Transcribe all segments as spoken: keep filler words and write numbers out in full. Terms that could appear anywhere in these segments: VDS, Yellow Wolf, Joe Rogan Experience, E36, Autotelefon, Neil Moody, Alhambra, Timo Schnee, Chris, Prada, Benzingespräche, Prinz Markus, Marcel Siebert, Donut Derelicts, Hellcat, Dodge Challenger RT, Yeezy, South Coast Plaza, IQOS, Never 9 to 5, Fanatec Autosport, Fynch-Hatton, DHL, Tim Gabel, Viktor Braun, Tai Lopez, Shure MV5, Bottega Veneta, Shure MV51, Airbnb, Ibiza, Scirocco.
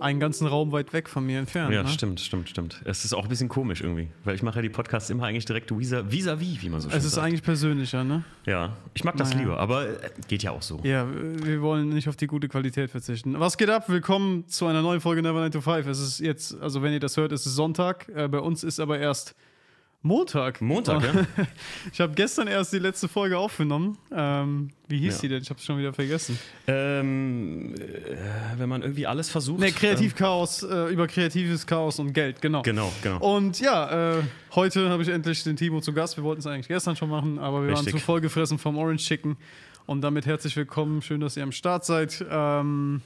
Einen ganzen Raum weit weg von mir entfernt. Ja, ne? stimmt, stimmt, stimmt. Es ist auch ein bisschen komisch irgendwie, weil ich mache ja die Podcasts immer eigentlich direkt vis-à-vis, wie man so schön sagt. Es ist eigentlich persönlicher, ne? Ja, ich mag das naja. lieber, aber geht ja auch so. Ja, wir wollen nicht auf die gute Qualität verzichten. Was geht ab? Willkommen zu einer neuen Folge Never nine to five. Es ist jetzt, also wenn ihr das hört, es ist Sonntag. Bei uns ist aber erst Montag. Montag, ja. Ich habe gestern erst die letzte Folge aufgenommen. Ähm, wie hieß ja. die denn? Ich habe es schon wieder vergessen. Ähm, äh, wenn man irgendwie alles versucht. Ne, Kreativchaos, ähm, äh, über kreatives Chaos und Geld, genau. Genau, genau. Und ja, äh, heute habe ich endlich den Timo zu Gast. Wir wollten es eigentlich gestern schon machen, aber wir Richtig. waren zu vollgefressen vom Orange Chicken. Und damit herzlich willkommen. Schön, dass ihr am Start seid. Ähm,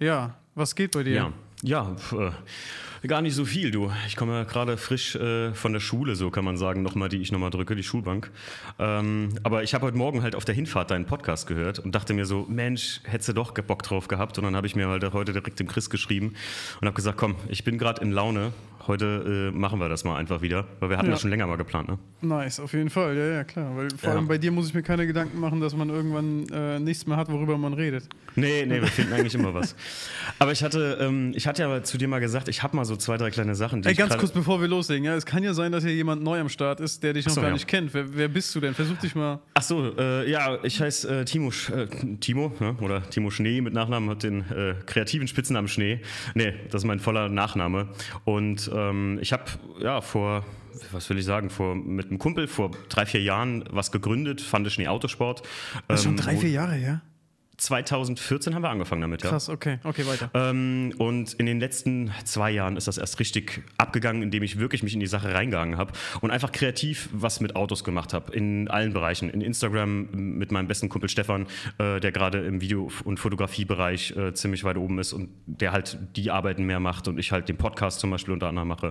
ja, was geht bei dir? Ja, ja äh, gar nicht so viel, du. Ich komme ja gerade frisch äh, von der Schule, so kann man sagen, nochmal, die ich nochmal drücke, die Schulbank. Ähm, aber ich habe heute Morgen halt auf der Hinfahrt deinen Podcast gehört und dachte mir so, Mensch, hättest du doch Bock drauf gehabt. Und dann habe ich mir halt heute direkt dem Chris geschrieben und habe gesagt, komm, ich bin gerade in Laune, heute äh, machen wir das mal einfach wieder, weil wir hatten ja. das schon länger mal geplant, ne? Nice, auf jeden Fall, ja, ja, klar. Weil vor ja. allem bei dir muss ich mir keine Gedanken machen, dass man irgendwann äh, nichts mehr hat, worüber man redet. Nee, nee, wir finden eigentlich immer was. Aber ich hatte, ähm, ich hatte ja zu dir mal gesagt, ich habe mal so zwei, drei kleine Sachen. Die Ey, ganz ich kurz, bevor wir loslegen. Ja, es kann ja sein, dass hier jemand neu am Start ist, der dich noch so, gar ja. nicht kennt. Wer, wer bist du denn? Versuch dich mal. Ach so, äh, ja, ich heiße äh, Timo, äh, Timo ne? oder Timo Schnee mit Nachnamen, hat den äh, kreativen Spitznamen Schnee. Nee, das ist mein voller Nachname. Und ähm, ich habe ja vor... was will ich sagen, vor, mit einem Kumpel vor drei, vier Jahren was gegründet, Fanatec Autosport. Das ist ähm, schon drei, vier Jahre, ja? zwanzig vierzehn haben wir angefangen damit, ja. Krass, okay, okay, weiter. Ähm, und in den letzten zwei Jahren ist das erst richtig abgegangen, indem ich wirklich mich in die Sache reingegangen habe und einfach kreativ was mit Autos gemacht habe, in allen Bereichen. In Instagram mit meinem besten Kumpel Stefan, äh, der gerade im Video- und Fotografiebereich äh, ziemlich weit oben ist und der halt die Arbeiten mehr macht und ich halt den Podcast zum Beispiel unter anderem mache.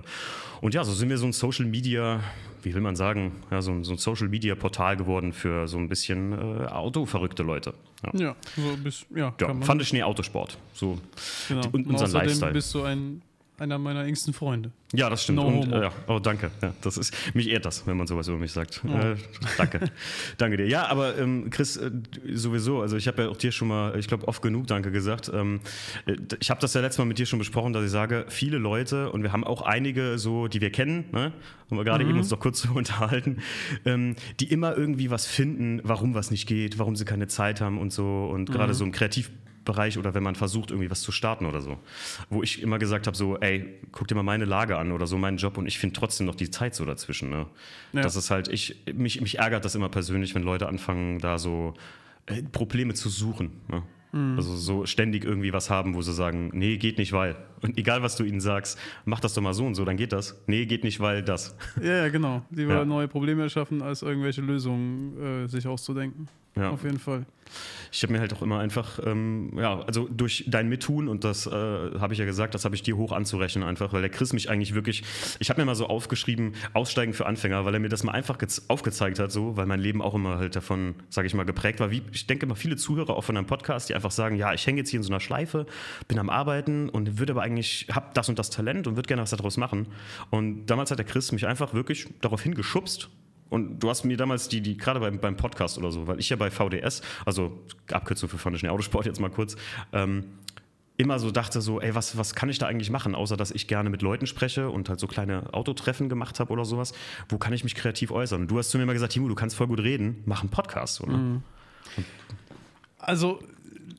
Und ja, so sind wir so ein Social Media, wie will man sagen, ja, so, so ein Social Media Portal geworden für so ein bisschen äh, autoverrückte Leute. Ja, ja. So bist, ja, ja, Fanatec Schnee Autosport. So. Genau. Die, und unseren Außerdem Lifestyle. Bist du ein, einer meiner engsten Freunde. Ja, das stimmt. No und, äh, oh, danke. Ja, das ist, mich ehrt das, wenn man sowas über mich sagt. Oh. Äh, danke. Danke dir. Ja, aber ähm, Chris, äh, sowieso, also ich habe ja auch dir schon mal, ich glaube, oft genug Danke gesagt. Ähm, ich habe das ja letztes Mal mit dir schon besprochen, dass ich sage, viele Leute, und wir haben auch einige so, die wir kennen, ne? Haben wir gerade mhm. eben uns noch kurz so unterhalten, ähm, die immer irgendwie was finden, warum was nicht geht, warum sie keine Zeit haben und so. Und gerade mhm. so im Kreativbereich oder wenn man versucht, irgendwie was zu starten oder so. Wo ich immer gesagt habe, so, ey, guck dir mal meine Lage an oder so, meinen Job und ich finde trotzdem noch die Zeit so dazwischen. Ne? Ja. Das ist halt, ich, mich, mich ärgert das immer persönlich, wenn Leute anfangen, da so äh, Probleme zu suchen. Ne? Mhm. Also so ständig irgendwie was haben, wo sie sagen, nee, geht nicht, weil. Und egal, was du ihnen sagst, mach das doch mal so und so, dann geht das. Nee, geht nicht, weil das. Ja, genau. Lieber ja. neue Probleme erschaffen, als irgendwelche Lösungen äh, sich auszudenken. Ja. Auf jeden Fall. Ich habe mir halt auch immer einfach, ähm, ja, also durch dein Mittun, und das äh, habe ich ja gesagt, das habe ich dir hoch anzurechnen einfach, weil der Chris mich eigentlich wirklich, ich habe mir mal so aufgeschrieben, Aussteigen für Anfänger, weil er mir das mal einfach ge- aufgezeigt hat, so, weil mein Leben auch immer halt davon, sage ich mal, geprägt war. Wie, ich denke mal, viele Zuhörer auch von deinem Podcast, die einfach sagen, ja, ich hänge jetzt hier in so einer Schleife, bin am Arbeiten und würde aber eigentlich, habe das und das Talent und würde gerne was daraus machen. Und damals hat der Chris mich einfach wirklich darauf hingeschubst. Und du hast mir damals die, die gerade beim, beim Podcast oder so, weil ich ja bei V D S, also Abkürzung für Fanatec Autosport jetzt mal kurz, ähm, immer so dachte so, ey, was, was kann ich da eigentlich machen, außer dass ich gerne mit Leuten spreche und halt so kleine Autotreffen gemacht habe oder sowas, wo kann ich mich kreativ äußern? Und du hast zu mir mal gesagt, Timo, du kannst voll gut reden, mach einen Podcast, oder? Mhm. Also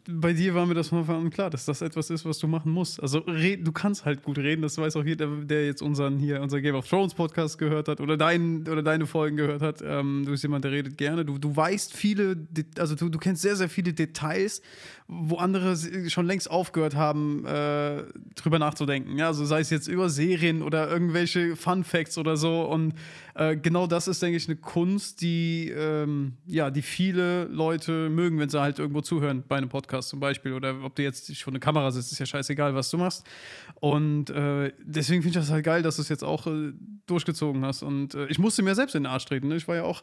bei dir war mir das von Anfang an klar, dass das etwas ist, was du machen musst. Also re- du kannst halt gut reden, das weiß auch jeder, der jetzt unseren hier unser Game of Thrones Podcast gehört hat oder, dein, oder deine Folgen gehört hat. Ähm, du bist jemand, der redet gerne. Du, du weißt viele, also du, du kennst sehr, sehr viele Details, wo andere schon längst aufgehört haben, äh, drüber nachzudenken. Ja, also sei es jetzt über Serien oder irgendwelche Fun Facts oder so. Und äh, genau das ist, denke ich, eine Kunst, die, ähm, ja, die viele Leute mögen, wenn sie halt irgendwo zuhören bei einem Podcast. Podcast zum Beispiel oder ob du jetzt schon eine Kamera sitzt, ist ja scheißegal, was du machst. Und äh, deswegen finde ich das halt geil, dass du es jetzt auch äh, durchgezogen hast. Und äh, ich musste mir selbst in den Arsch treten. Ne? Ich war ja auch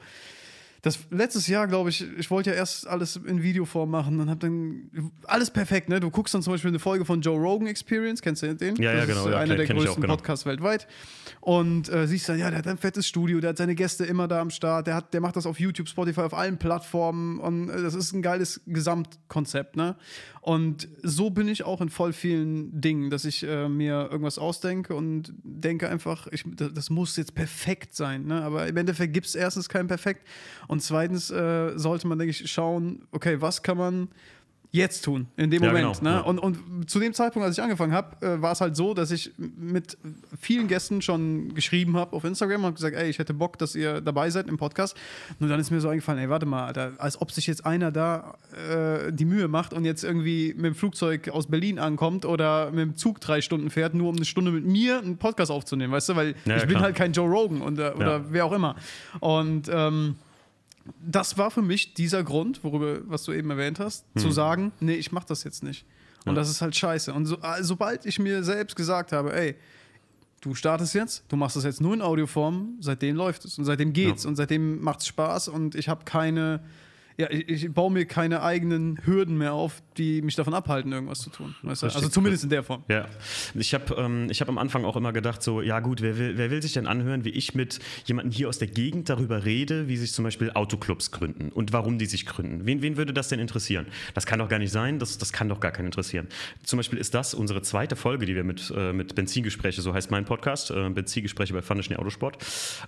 das letztes Jahr, glaube ich, ich wollte ja erst alles in Videoform machen und habe dann alles perfekt, ne? Du guckst dann zum Beispiel eine Folge von Joe Rogan Experience, kennst du den? Ja, ja, das genau. Das ist ja, einer klar, der größten genau. Podcasts weltweit. Und äh, siehst dann, ja, der hat ein fettes Studio, der hat seine Gäste immer da am Start, der, hat, der macht das auf YouTube, Spotify, auf allen Plattformen und äh, das ist ein geiles Gesamtkonzept, ne? Und so bin ich auch in voll vielen Dingen, dass ich äh, mir irgendwas ausdenke und denke einfach, ich, das, das muss jetzt perfekt sein, ne? Aber im Endeffekt gibt es erstens kein Perfekt. Und zweitens äh, sollte man, denke ich, schauen, okay, was kann man jetzt tun, in dem ja, Moment. Genau, ne? Ja. Und, und zu dem Zeitpunkt, als ich angefangen habe, äh, war es halt so, dass ich mit vielen Gästen schon geschrieben habe auf Instagram und habe gesagt, ey, ich hätte Bock, dass ihr dabei seid im Podcast. Und dann ist mir so eingefallen, ey, warte mal, Alter, als ob sich jetzt einer da äh, die Mühe macht und jetzt irgendwie mit dem Flugzeug aus Berlin ankommt oder mit dem Zug drei Stunden fährt, nur um eine Stunde mit mir einen Podcast aufzunehmen, weißt du? Weil ja, ich bin klar. halt kein Joe Rogan und, oder ja. wer auch immer. Und ähm, das war für mich dieser Grund, worüber, was du eben erwähnt hast, hm. zu sagen, nee, ich mach das jetzt nicht. Und ja. das ist halt scheiße. Und so, sobald ich mir selbst gesagt habe, ey, du startest jetzt, du machst das jetzt nur in Audioform, seitdem läuft es und seitdem geht's ja. und seitdem macht's Spaß und ich habe keine, ja, ich, ich baue mir keine eigenen Hürden mehr auf, die mich davon abhalten, irgendwas zu tun. Weißt du? Also zumindest in der Form. Ja. Ich habe ähm, ich hab am Anfang auch immer gedacht, so, ja gut, wer will, wer will sich denn anhören, wie ich mit jemandem hier aus der Gegend darüber rede, wie sich zum Beispiel Autoclubs gründen und warum die sich gründen. Wen, wen würde das denn interessieren? Das kann doch gar nicht sein, das, das kann doch gar keinen interessieren. Zum Beispiel ist das unsere zweite Folge, die wir mit, äh, mit Benzingespräche, so heißt mein Podcast, äh, Benzingespräche bei Fynch-Hatton Autosport,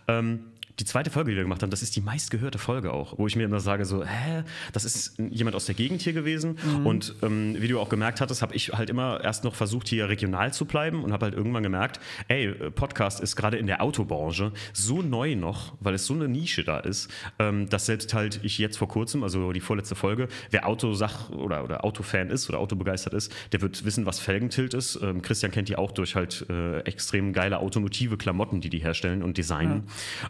ähm, die zweite Folge, die wir gemacht haben, das ist die meistgehörte Folge auch, wo ich mir immer sage so, hä, das ist jemand aus der Gegend hier gewesen mhm. und ähm, wie du auch gemerkt hattest, habe ich halt immer erst noch versucht, hier regional zu bleiben und habe halt irgendwann gemerkt, ey, Podcast ist gerade in der Autobranche so neu noch, weil es so eine Nische da ist, ähm, dass selbst halt ich jetzt vor kurzem, also die vorletzte Folge, wer Autosach- oder, oder Autofan ist oder autobegeistert ist, der wird wissen, was Felgentilt ist. Ähm, Christian kennt die auch durch halt äh, extrem geile automotive Klamotten, die die herstellen und designen.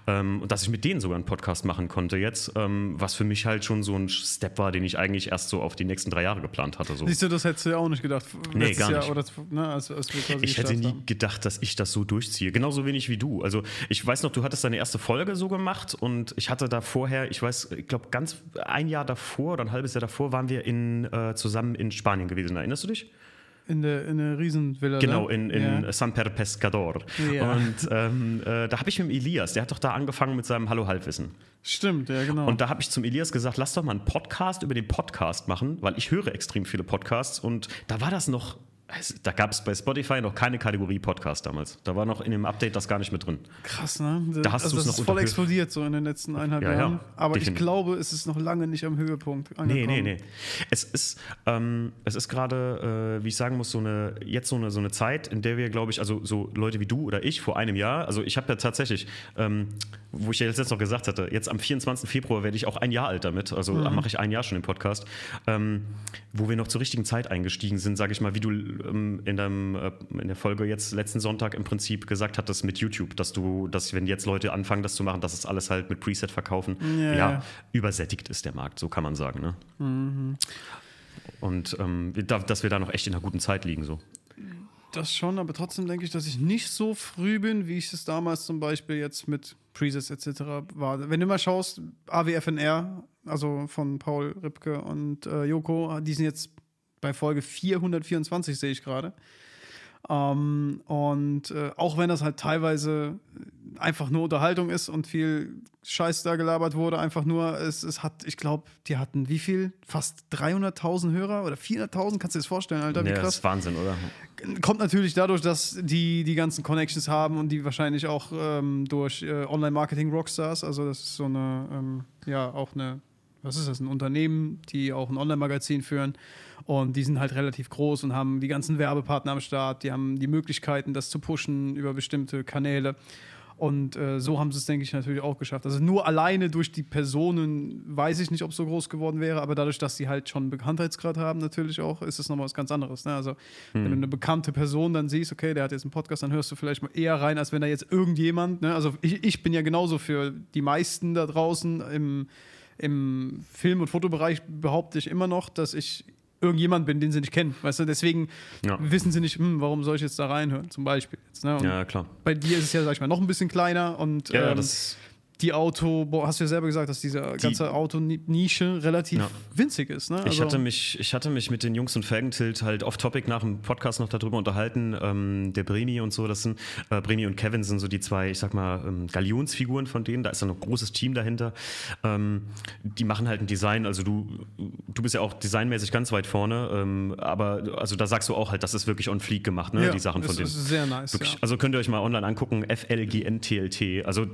Ja. Ähm, Und dass ich mit denen sogar einen Podcast machen konnte jetzt, ähm, was für mich halt schon so ein Step war, den ich eigentlich erst so auf die nächsten drei Jahre geplant hatte. So. Siehst du, das hättest du ja auch nicht gedacht. Nee, gar nicht. Jahr, oder, ne, als, als wir ich hätte nie haben. gedacht, dass ich das so durchziehe. Genauso wenig wie du. Also ich weiß noch, du hattest deine erste Folge so gemacht und ich hatte da vorher, ich weiß, ich glaube ganz ein Jahr davor oder ein halbes Jahr davor waren wir in, äh, zusammen in Spanien gewesen. Erinnerst du dich? In der, in der Riesenvilla. Genau, in, in ja. San Per Pescador. Ja. Und ähm, äh, da habe ich mit dem Elias, der hat doch da angefangen mit seinem Hallo Halbwissen. Stimmt, ja, genau. Und da habe ich zum Elias gesagt, lass doch mal einen Podcast über den Podcast machen, weil ich höre extrem viele Podcasts und da war das noch, da gab es bei Spotify noch keine Kategorie Podcast damals. Da war noch in dem Update das gar nicht mit drin. Krass, ne? Da hast also das noch ist voll explodiert so in den letzten eineinhalb ja, Jahren. Ja, aber definitiv. Ich glaube, es ist noch lange nicht am Höhepunkt angekommen. Nee, nee, nee. Es ist, ähm, es ist gerade, äh, wie ich sagen muss, so eine, jetzt so eine, so eine Zeit, in der wir, glaube ich, also so Leute wie du oder ich vor einem Jahr, also ich habe ja tatsächlich, ähm, wo ich ja jetzt noch gesagt hatte, jetzt am vierundzwanzigsten Februar werde ich auch ein Jahr alt damit, also mhm. mache ich ein Jahr schon den Podcast, ähm, wo wir noch zur richtigen Zeit eingestiegen sind, sage ich mal, wie du ähm, in, deinem, äh, in der Folge jetzt letzten Sonntag im Prinzip gesagt hattest mit YouTube, dass du, dass wenn jetzt Leute anfangen, das zu machen, dass es alles halt mit Preset verkaufen, ja, ja, ja. übersättigt ist der Markt, so kann man sagen. Ne? Mhm. Und ähm, dass wir da noch echt in einer guten Zeit liegen, so. Das schon, aber trotzdem denke ich, dass ich nicht so früh bin, wie ich es damals zum Beispiel jetzt mit Presets et cetera war. Wenn du mal schaust, A W F N R, also von Paul Ripke und äh, Joko, die sind jetzt bei Folge vierhundertvierundzwanzig, sehe ich gerade. Ähm, und äh, auch wenn das halt teilweise einfach nur Unterhaltung ist und viel Scheiß da gelabert wurde, einfach nur, es, es hat, ich glaube, die hatten wie viel? Fast dreihunderttausend Hörer oder vierhunderttausend? Kannst du dir das vorstellen, Alter? Wie krass. Ja, das ist Wahnsinn, oder? Kommt natürlich dadurch, dass die die ganzen Connections haben und die wahrscheinlich auch ähm, durch äh, Online-Marketing-Rockstars, also das ist so eine, ähm, ja, auch eine, was ist das, ein Unternehmen, die auch ein Online-Magazin führen und die sind halt relativ groß und haben die ganzen Werbepartner am Start, die haben die Möglichkeiten, das zu pushen über bestimmte Kanäle. Und äh, so haben sie es, denke ich, natürlich auch geschafft. Also nur alleine durch die Personen weiß ich nicht, ob es so groß geworden wäre, aber dadurch, dass sie halt schon einen Bekanntheitsgrad haben natürlich auch, ist es nochmal was ganz anderes. Ne? Also hm. wenn du eine bekannte Person dann siehst, okay, der hat jetzt einen Podcast, dann hörst du vielleicht mal eher rein, als wenn da jetzt irgendjemand, ne? Also ich, ich bin ja genauso für die meisten da draußen im, im Film- und Fotobereich behaupte ich immer noch, dass ich irgendjemand bin, den sie nicht kennen. Weißt du, deswegen ja. wissen sie nicht, hm, warum soll ich jetzt da reinhören, zum Beispiel. Jetzt, ne? Und ja, klar. Bei dir ist es ja, sag ich mal, noch ein bisschen kleiner und ja, ähm, das die Auto, boah, hast du ja selber gesagt, dass diese die, ganze Autonische relativ ja. winzig ist. Ne? Also ich, hatte mich, ich hatte mich mit den Jungs und Felgentilt halt off-topic nach dem Podcast noch darüber unterhalten. Ähm, der Bremi und so, das sind äh, Bremi und Kevin sind so die zwei, ich sag mal, ähm, Galionsfiguren von denen. Da ist ja noch ein großes Team dahinter. Ähm, die machen halt ein Design. Also du, du bist ja auch designmäßig ganz weit vorne. Ähm, aber also da sagst du auch halt, das ist wirklich on fleek gemacht, ne? Ja, die Sachen von denen. Das ist sehr nice. Wirklich, ja. Also könnt ihr euch mal online angucken. F L G N T L T. Also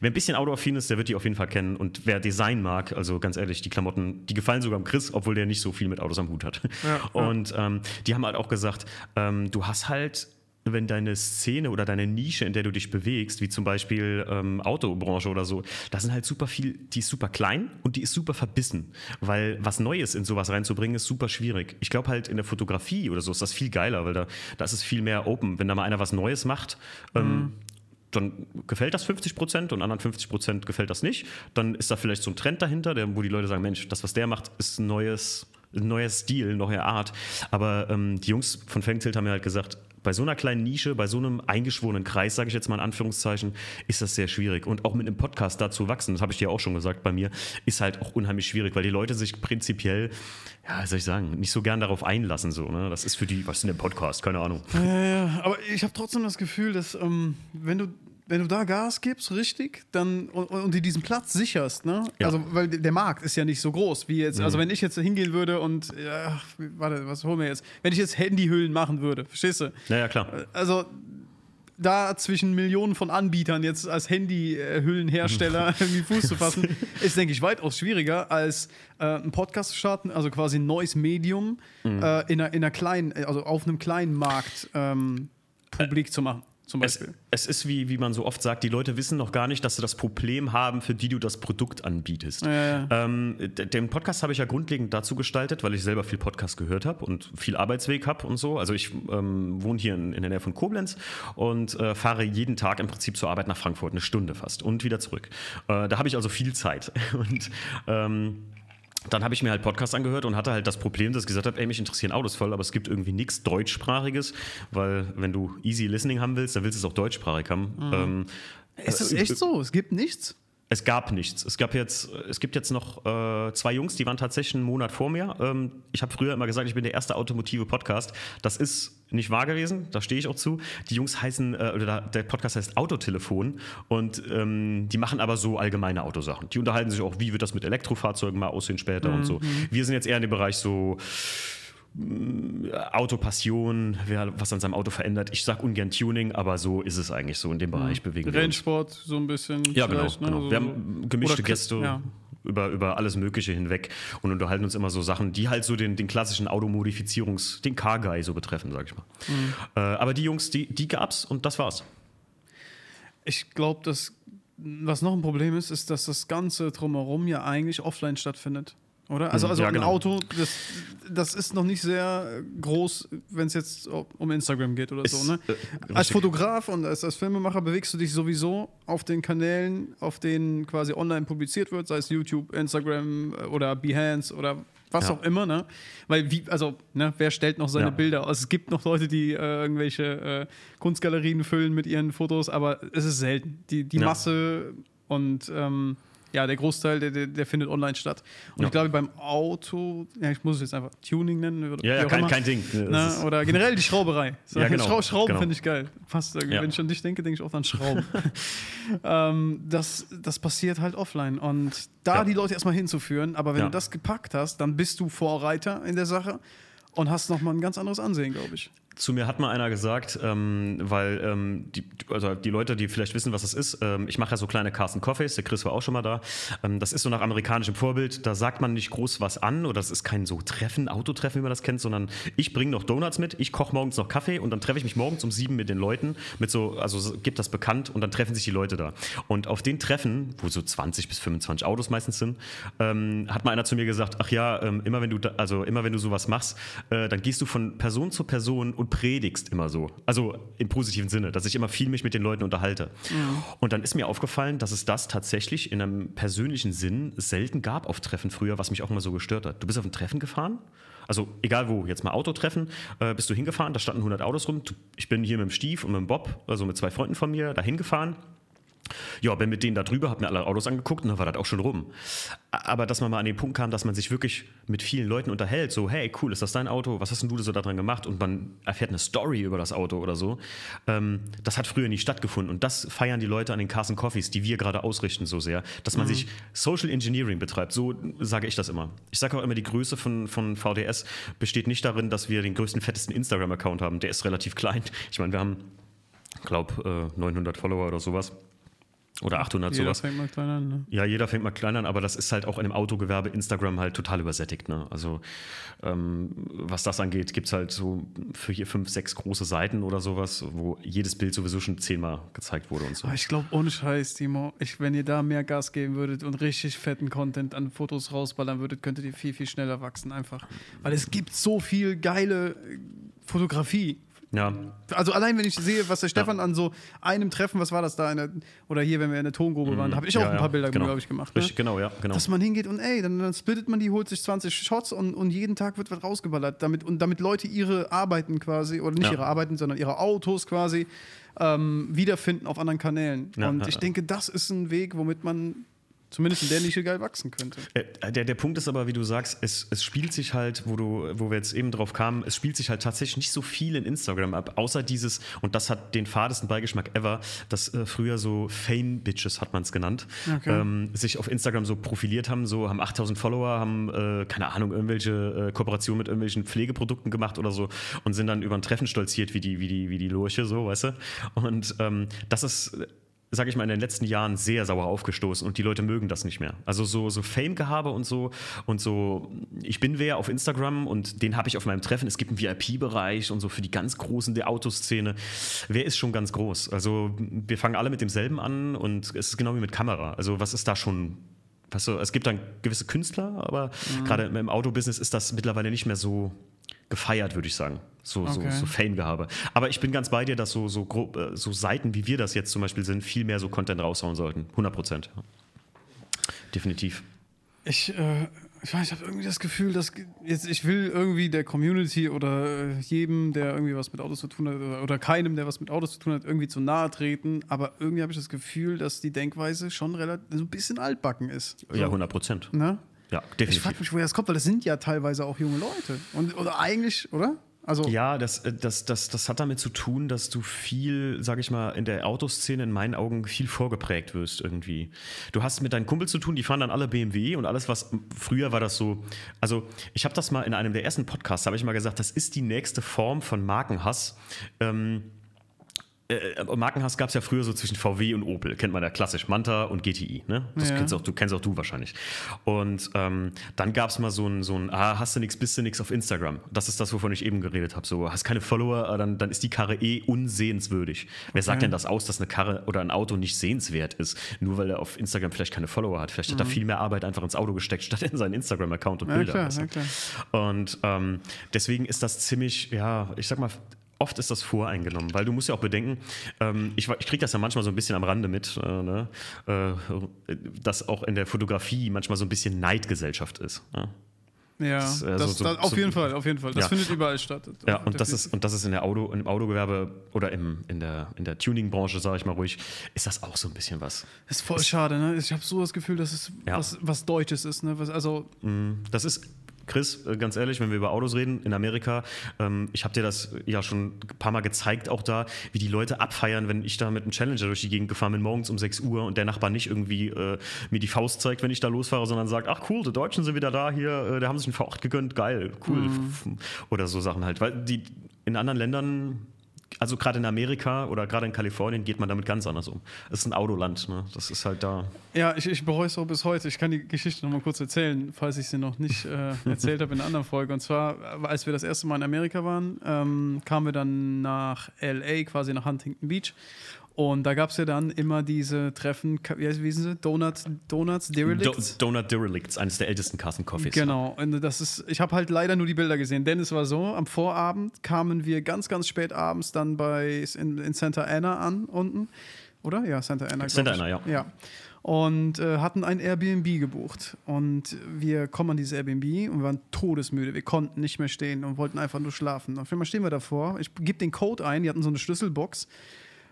wer ein bisschen autoaffin ist, der wird die auf jeden Fall kennen. Und wer Design mag, also ganz ehrlich, die Klamotten, die gefallen sogar dem Chris, obwohl der nicht so viel mit Autos am Hut hat. Ja, und ähm, die haben halt auch gesagt, ähm, du hast halt, wenn deine Szene oder deine Nische, in der du dich bewegst, wie zum Beispiel ähm, Autobranche oder so, da sind halt super viel, die ist super klein und die ist super verbissen, weil was Neues in sowas reinzubringen ist super schwierig. Ich glaube halt in der Fotografie oder so ist das viel geiler, weil da, da ist es viel mehr open. Wenn da mal einer was Neues macht, mhm. ähm, dann gefällt das fünfzig Prozent und anderen fünfzig Prozent gefällt das nicht. Dann ist da vielleicht so ein Trend dahinter, der, wo die Leute sagen, Mensch, das, was der macht, ist ein neues, neues Stil, neue Art. Aber ähm, die Jungs von Felgentilt haben ja halt gesagt, bei so einer kleinen Nische, bei so einem eingeschworenen Kreis, sage ich jetzt mal in Anführungszeichen, ist das sehr schwierig. Und auch mit einem Podcast dazu wachsen, das habe ich dir auch schon gesagt bei mir, ist halt auch unheimlich schwierig, weil die Leute sich prinzipiell, ja, soll ich sagen, nicht so gern darauf einlassen. So, ne? Das ist für die, was ist denn der Podcast? Keine Ahnung. Ja, ja, ja. Aber ich habe trotzdem das Gefühl, dass ähm, wenn du Wenn du da Gas gibst, richtig, dann und, und dir diesen Platz sicherst, ne? Ja. Also, weil der Markt ist ja nicht so groß wie jetzt. Mhm. Also, wenn ich jetzt hingehen würde und, ach, warte, was holen wir jetzt? Wenn ich jetzt Handyhüllen machen würde, verstehst du? Ja, ja, klar. Also, da zwischen Millionen von Anbietern jetzt als Handyhüllenhersteller irgendwie Fuß zu fassen, ist, denke ich, weitaus schwieriger, als äh, einen Podcast zu starten, also quasi ein neues Medium mhm. äh, in, einer, in einer kleinen, also auf einem kleinen Markt ähm, publik äh. zu machen. Zum Beispiel. Es, es ist, wie, wie man so oft sagt, die Leute wissen noch gar nicht, dass sie das Problem haben, für die du das Produkt anbietest. Ja, ja. Ähm, den Podcast habe ich ja grundlegend dazu gestaltet, weil ich selber viel Podcast gehört habe und viel Arbeitsweg habe und so. Also ich ähm, wohne hier in, in der Nähe von Koblenz und äh, fahre jeden Tag im Prinzip zur Arbeit nach Frankfurt, eine Stunde fast und wieder zurück. Äh, da habe ich also viel Zeit und ähm, dann habe ich mir halt Podcasts angehört und hatte halt das Problem, dass ich gesagt habe, ey, mich interessieren Autos voll, aber es gibt irgendwie nichts Deutschsprachiges, weil wenn du easy listening haben willst, dann willst du es auch deutschsprachig haben. Mhm. Ähm, ist das äh, echt äh, so? Es gibt nichts? Es gab nichts. Es gab jetzt, es gibt jetzt noch äh, zwei Jungs, die waren tatsächlich einen Monat vor mir. Ähm, ich habe früher immer gesagt, ich bin der erste automotive Podcast. Das ist nicht wahr gewesen, da stehe ich auch zu. Die Jungs heißen, äh, oder der Podcast heißt Autotelefon und ähm, die machen aber so allgemeine Autosachen. Die unterhalten sich auch, wie wird das mit Elektrofahrzeugen mal aussehen später mhm. und so. Wir sind jetzt eher in dem Bereich so Autopassion, wer was an seinem Auto verändert. Ich sag ungern Tuning, aber so ist es eigentlich so in dem Bereich mhm. bewegen. Rennsport so ein bisschen. Ja, genau. genau. Ne? Wir haben gemischte Gäste ja. über, über alles Mögliche hinweg und unterhalten uns immer so Sachen, die halt so den, den klassischen Automodifizierungs-, den Car Guy so betreffen, sag ich mal. Mhm. Äh, aber die Jungs, die, die gab's und das war's. Ich glaube, dass was noch ein Problem ist, ist, dass das Ganze drumherum ja eigentlich offline stattfindet. Oder? Also, also ja, ein genau. Auto, das, das ist noch nicht sehr groß, wenn es jetzt um Instagram geht oder ist, so. Ne? Äh, als Fotograf und als, als Filmemacher bewegst du dich sowieso auf den Kanälen, auf denen quasi online publiziert wird, sei es YouTube, Instagram oder Behance oder was ja. auch immer. Ne? Weil, wie, also, ne, wer stellt noch seine ja. Bilder aus? Es gibt noch Leute, die äh, irgendwelche äh, Kunstgalerien füllen mit ihren Fotos, aber es ist selten. Die, die ja. Masse und ähm, ja, der Großteil, der, der, der findet online statt. Und ja. ich glaube, beim Auto, ja, ich muss es jetzt einfach Tuning nennen. Oder ja, ja kein, kein Ding. Na, oder generell die Schrauberei. So, ja, genau. Schrau- Schrauben genau. finde ich geil. Passt irgendwie. Ja. Wenn ich an dich denke, denke ich auch an Schrauben. ähm, das, das passiert halt offline. Und da ja. die Leute erstmal hinzuführen, aber wenn ja. du das gepackt hast, dann bist du Vorreiter in der Sache und hast nochmal ein ganz anderes Ansehen, glaube ich. Zu mir hat mal einer gesagt, ähm, weil ähm, die, also die Leute, die vielleicht wissen, was das ist, ähm, ich mache ja so kleine Carsten Coffees, der Chris war auch schon mal da, ähm, das ist so nach amerikanischem Vorbild, da sagt man nicht groß was an oder das ist kein so Treffen, Autotreffen, wie man das kennt, sondern ich bringe noch Donuts mit, ich koche morgens noch Kaffee und dann treffe ich mich morgens um sieben mit den Leuten, mit so, also gibt das bekannt und dann treffen sich die Leute da. Und auf den Treffen, wo so zwanzig bis fünfundzwanzig Autos meistens sind, ähm, hat mal einer zu mir gesagt, ach ja, ähm, immer wenn du da, also immer wenn du sowas machst, äh, dann gehst du von Person zu Person und und predigst immer so. Also im positiven Sinne, dass ich immer viel mich mit den Leuten unterhalte. Ja. Und dann ist mir aufgefallen, dass es das tatsächlich in einem persönlichen Sinn selten gab auf Treffen früher, was mich auch immer so gestört hat. Du bist auf ein Treffen gefahren? Also egal wo, jetzt mal Autotreffen, äh, bist du hingefahren, da standen hundert Autos rum. Ich bin hier mit dem Stief und mit dem Bob, also mit zwei Freunden von mir, da hingefahren. Ja, bin mit denen da drüber, hab mir alle Autos angeguckt und dann war das auch schon rum. Aber dass man mal an den Punkt kam, dass man sich wirklich mit vielen Leuten unterhält, so hey, cool, ist das dein Auto? Was hast denn du so daran gemacht? Und man erfährt eine Story über das Auto oder so. Ähm, das hat früher nie stattgefunden und das feiern die Leute an den Cars and Coffees, die wir gerade ausrichten so sehr, dass man mhm. sich Social Engineering betreibt, so sage ich das immer. Ich sage auch immer, die Größe von, von V D S besteht nicht darin, dass wir den größten, fettesten Instagram-Account haben. Der ist relativ klein. Ich meine, wir haben, glaube äh, neunhundert Follower oder sowas. Oder achthundert, jeder sowas. Jeder fängt mal klein an, ne? Ja, jeder fängt mal klein an, aber das ist halt auch in dem Autogewerbe Instagram halt total übersättigt, ne? Also, ähm, was das angeht, gibt es halt so für hier fünf, sechs große Seiten oder sowas, wo jedes Bild sowieso schon zehnmal gezeigt wurde und so. Aber ich glaube, ohne Scheiß, Timo, ich, wenn ihr da mehr Gas geben würdet und richtig fetten Content an Fotos rausballern würdet, könntet ihr viel, viel schneller wachsen einfach. Weil es gibt so viel geile Fotografie. Ja. Also allein, wenn ich sehe, was der Stefan ja. an so einem Treffen, was war das da, eine, oder hier, wenn wir in der Tongruppe mhm. waren, habe ich auch ja, ein paar ja. Bilder, genau. glaube ich, gemacht. Ne? Richtig, genau, ja, genau. Dass man hingeht und ey, dann, dann splittet man die, holt sich zwanzig Shots und, und jeden Tag wird was rausgeballert, damit, und damit Leute ihre Arbeiten quasi, oder nicht ja. ihre Arbeiten, sondern ihre Autos quasi ähm, wiederfinden auf anderen Kanälen. Ja, und ja, ich ja. denke, das ist ein Weg, womit man zumindest in der Nische geil wachsen könnte. Der, der Punkt ist aber, wie du sagst, es, es spielt sich halt, wo, du, wo wir jetzt eben drauf kamen, es spielt sich halt tatsächlich nicht so viel in Instagram ab, außer dieses, und das hat den fadesten Beigeschmack ever, dass äh, früher so Fame-Bitches, hat man es genannt, okay. ähm, sich auf Instagram so profiliert haben, so haben achttausend Follower, haben, äh, keine Ahnung, irgendwelche äh, Kooperationen mit irgendwelchen Pflegeprodukten gemacht oder so und sind dann über ein Treffen stolziert, wie die, wie die, wie die Lurche, so, weißt du? Und ähm, das ist... sage ich mal, in den letzten Jahren sehr sauer aufgestoßen und die Leute mögen das nicht mehr. Also so, so Fame-Gehabe und so und so, ich bin wer auf Instagram und den habe ich auf meinem Treffen. Es gibt einen V I P-Bereich und so für die ganz Großen der Autoszene. Wer ist schon ganz groß? Also wir fangen alle mit demselben an und es ist genau wie mit Kamera. Also was ist da schon... Weißt du, es gibt dann gewisse Künstler, aber mhm. gerade im Autobusiness ist das mittlerweile nicht mehr so gefeiert, würde ich sagen. So, okay. so, so Fame-Gehabe. Aber ich bin ganz bei dir, dass so, so, grob, so Seiten, wie wir das jetzt zum Beispiel sind, viel mehr so Content raushauen sollten. hundert Prozent. Definitiv. Ich, äh, ich weiß, ich habe irgendwie das Gefühl, dass jetzt, ich will irgendwie der Community oder jedem, der irgendwie was mit Autos zu tun hat oder, oder keinem, der was mit Autos zu tun hat, irgendwie zu nahe treten. Aber irgendwie habe ich das Gefühl, dass die Denkweise schon relativ so ein bisschen altbacken ist. So. Ja, hundert Prozent. Na? Ja, definitiv. Ich frage mich, woher das kommt, weil das sind ja teilweise auch junge Leute. Und, oder eigentlich, oder? Also ja, das, das, das, das hat damit zu tun, dass du viel, sag ich mal, in der Autoszene in meinen Augen viel vorgeprägt wirst irgendwie. Du hast mit deinen Kumpels zu tun, die fahren dann alle B M W und alles, was früher war das so, also ich habe das mal in einem der ersten Podcasts, habe ich mal gesagt, das ist die nächste Form von Markenhass. Ähm, äh, Markenhass gab es ja früher so zwischen V W und Opel, kennt man ja klassisch, Manta und G T I, ne? Das ja. kennst auch, du kennst auch du wahrscheinlich. Und ähm, dann gab es mal so ein, so ein, ah, hast du nix, bist du nix auf Instagram. Das ist das, wovon ich eben geredet habe. So, hast keine Follower, dann, dann ist die Karre eh unsehenswürdig. Okay. Wer sagt denn das aus, dass eine Karre oder ein Auto nicht sehenswert ist, nur weil er auf Instagram vielleicht keine Follower hat? Vielleicht mhm. hat er viel mehr Arbeit einfach ins Auto gesteckt, statt in seinen Instagram-Account und ja, Bilder. Klar, also. ja, klar. Und ähm, deswegen ist das ziemlich, ja, ich sag mal, oft ist das voreingenommen, weil du musst ja auch bedenken, ähm, ich, ich kriege das ja manchmal so ein bisschen am Rande mit, äh, ne? äh, dass auch in der Fotografie manchmal so ein bisschen Neidgesellschaft ist. Ne? Ja, das, äh, das, so, das, so, auf so, jeden Fall, auf jeden Fall. Das ja. findet überall statt. Ja, und das ist, und das ist in der Auto, im Autogewerbe oder im, in der, in der Tuning-Branche, sage ich mal ruhig, ist das auch so ein bisschen was. Das ist voll das, schade, ne? Ich habe so das Gefühl, dass es ja. was, was Deutsches ist, ne? Was, also das ist. Chris, ganz ehrlich, wenn wir über Autos reden, in Amerika, ähm, ich habe dir das ja schon ein paar Mal gezeigt, auch da, wie die Leute abfeiern, wenn ich da mit einem Challenger durch die Gegend gefahren bin, morgens um sechs Uhr und der Nachbar nicht irgendwie äh, mir die Faust zeigt, wenn ich da losfahre, sondern sagt, ach cool, die Deutschen sind wieder da, hier, äh, da haben sich einen V acht gegönnt, geil, cool. Mhm. Oder so Sachen halt, weil die in anderen Ländern... Also gerade in Amerika oder gerade in Kalifornien geht man damit ganz anders um. Es ist ein Autoland, ne? Das ist halt da. Ja, ich, ich bereue es auch bis heute. Ich kann die Geschichte noch mal kurz erzählen, falls ich sie noch nicht äh, erzählt habe in einer anderen Folge. Und zwar, als wir das erste Mal in Amerika waren, ähm, kamen wir dann nach L A, quasi nach Huntington Beach. Und da gab es ja dann immer diese Treffen, wie heißt sie? Donuts, Donuts Derelicts? Do, Donut Derelicts, eines der ältesten Carson Coffees. Genau, und das ist, ich habe halt leider nur die Bilder gesehen, denn es war so, am Vorabend kamen wir ganz, ganz spät abends dann bei in, in Santa Ana an, unten, oder? Ja, Santa Ana. Santa Ana, ja. ja. Und äh, hatten ein Airbnb gebucht und wir kommen an dieses Airbnb und waren todesmüde, wir konnten nicht mehr stehen und wollten einfach nur schlafen. Auf einmal stehen wir davor, ich gebe den Code ein, die hatten so eine Schlüsselbox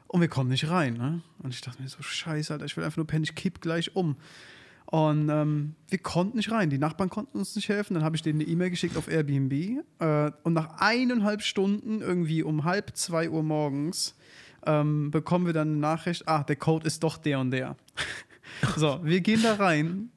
und wir kommen nicht rein. Ne? Und ich dachte mir so, scheiße, Alter, ich will einfach nur pennen, ich kipp gleich um. Und ähm, wir konnten nicht rein, die Nachbarn konnten uns nicht helfen, dann habe ich denen eine E-Mail geschickt auf Airbnb äh, und nach eineinhalb Stunden, irgendwie um halb zwei Uhr morgens, ähm, bekommen wir dann eine Nachricht, ah, der Code ist doch der und der. So, wir gehen da rein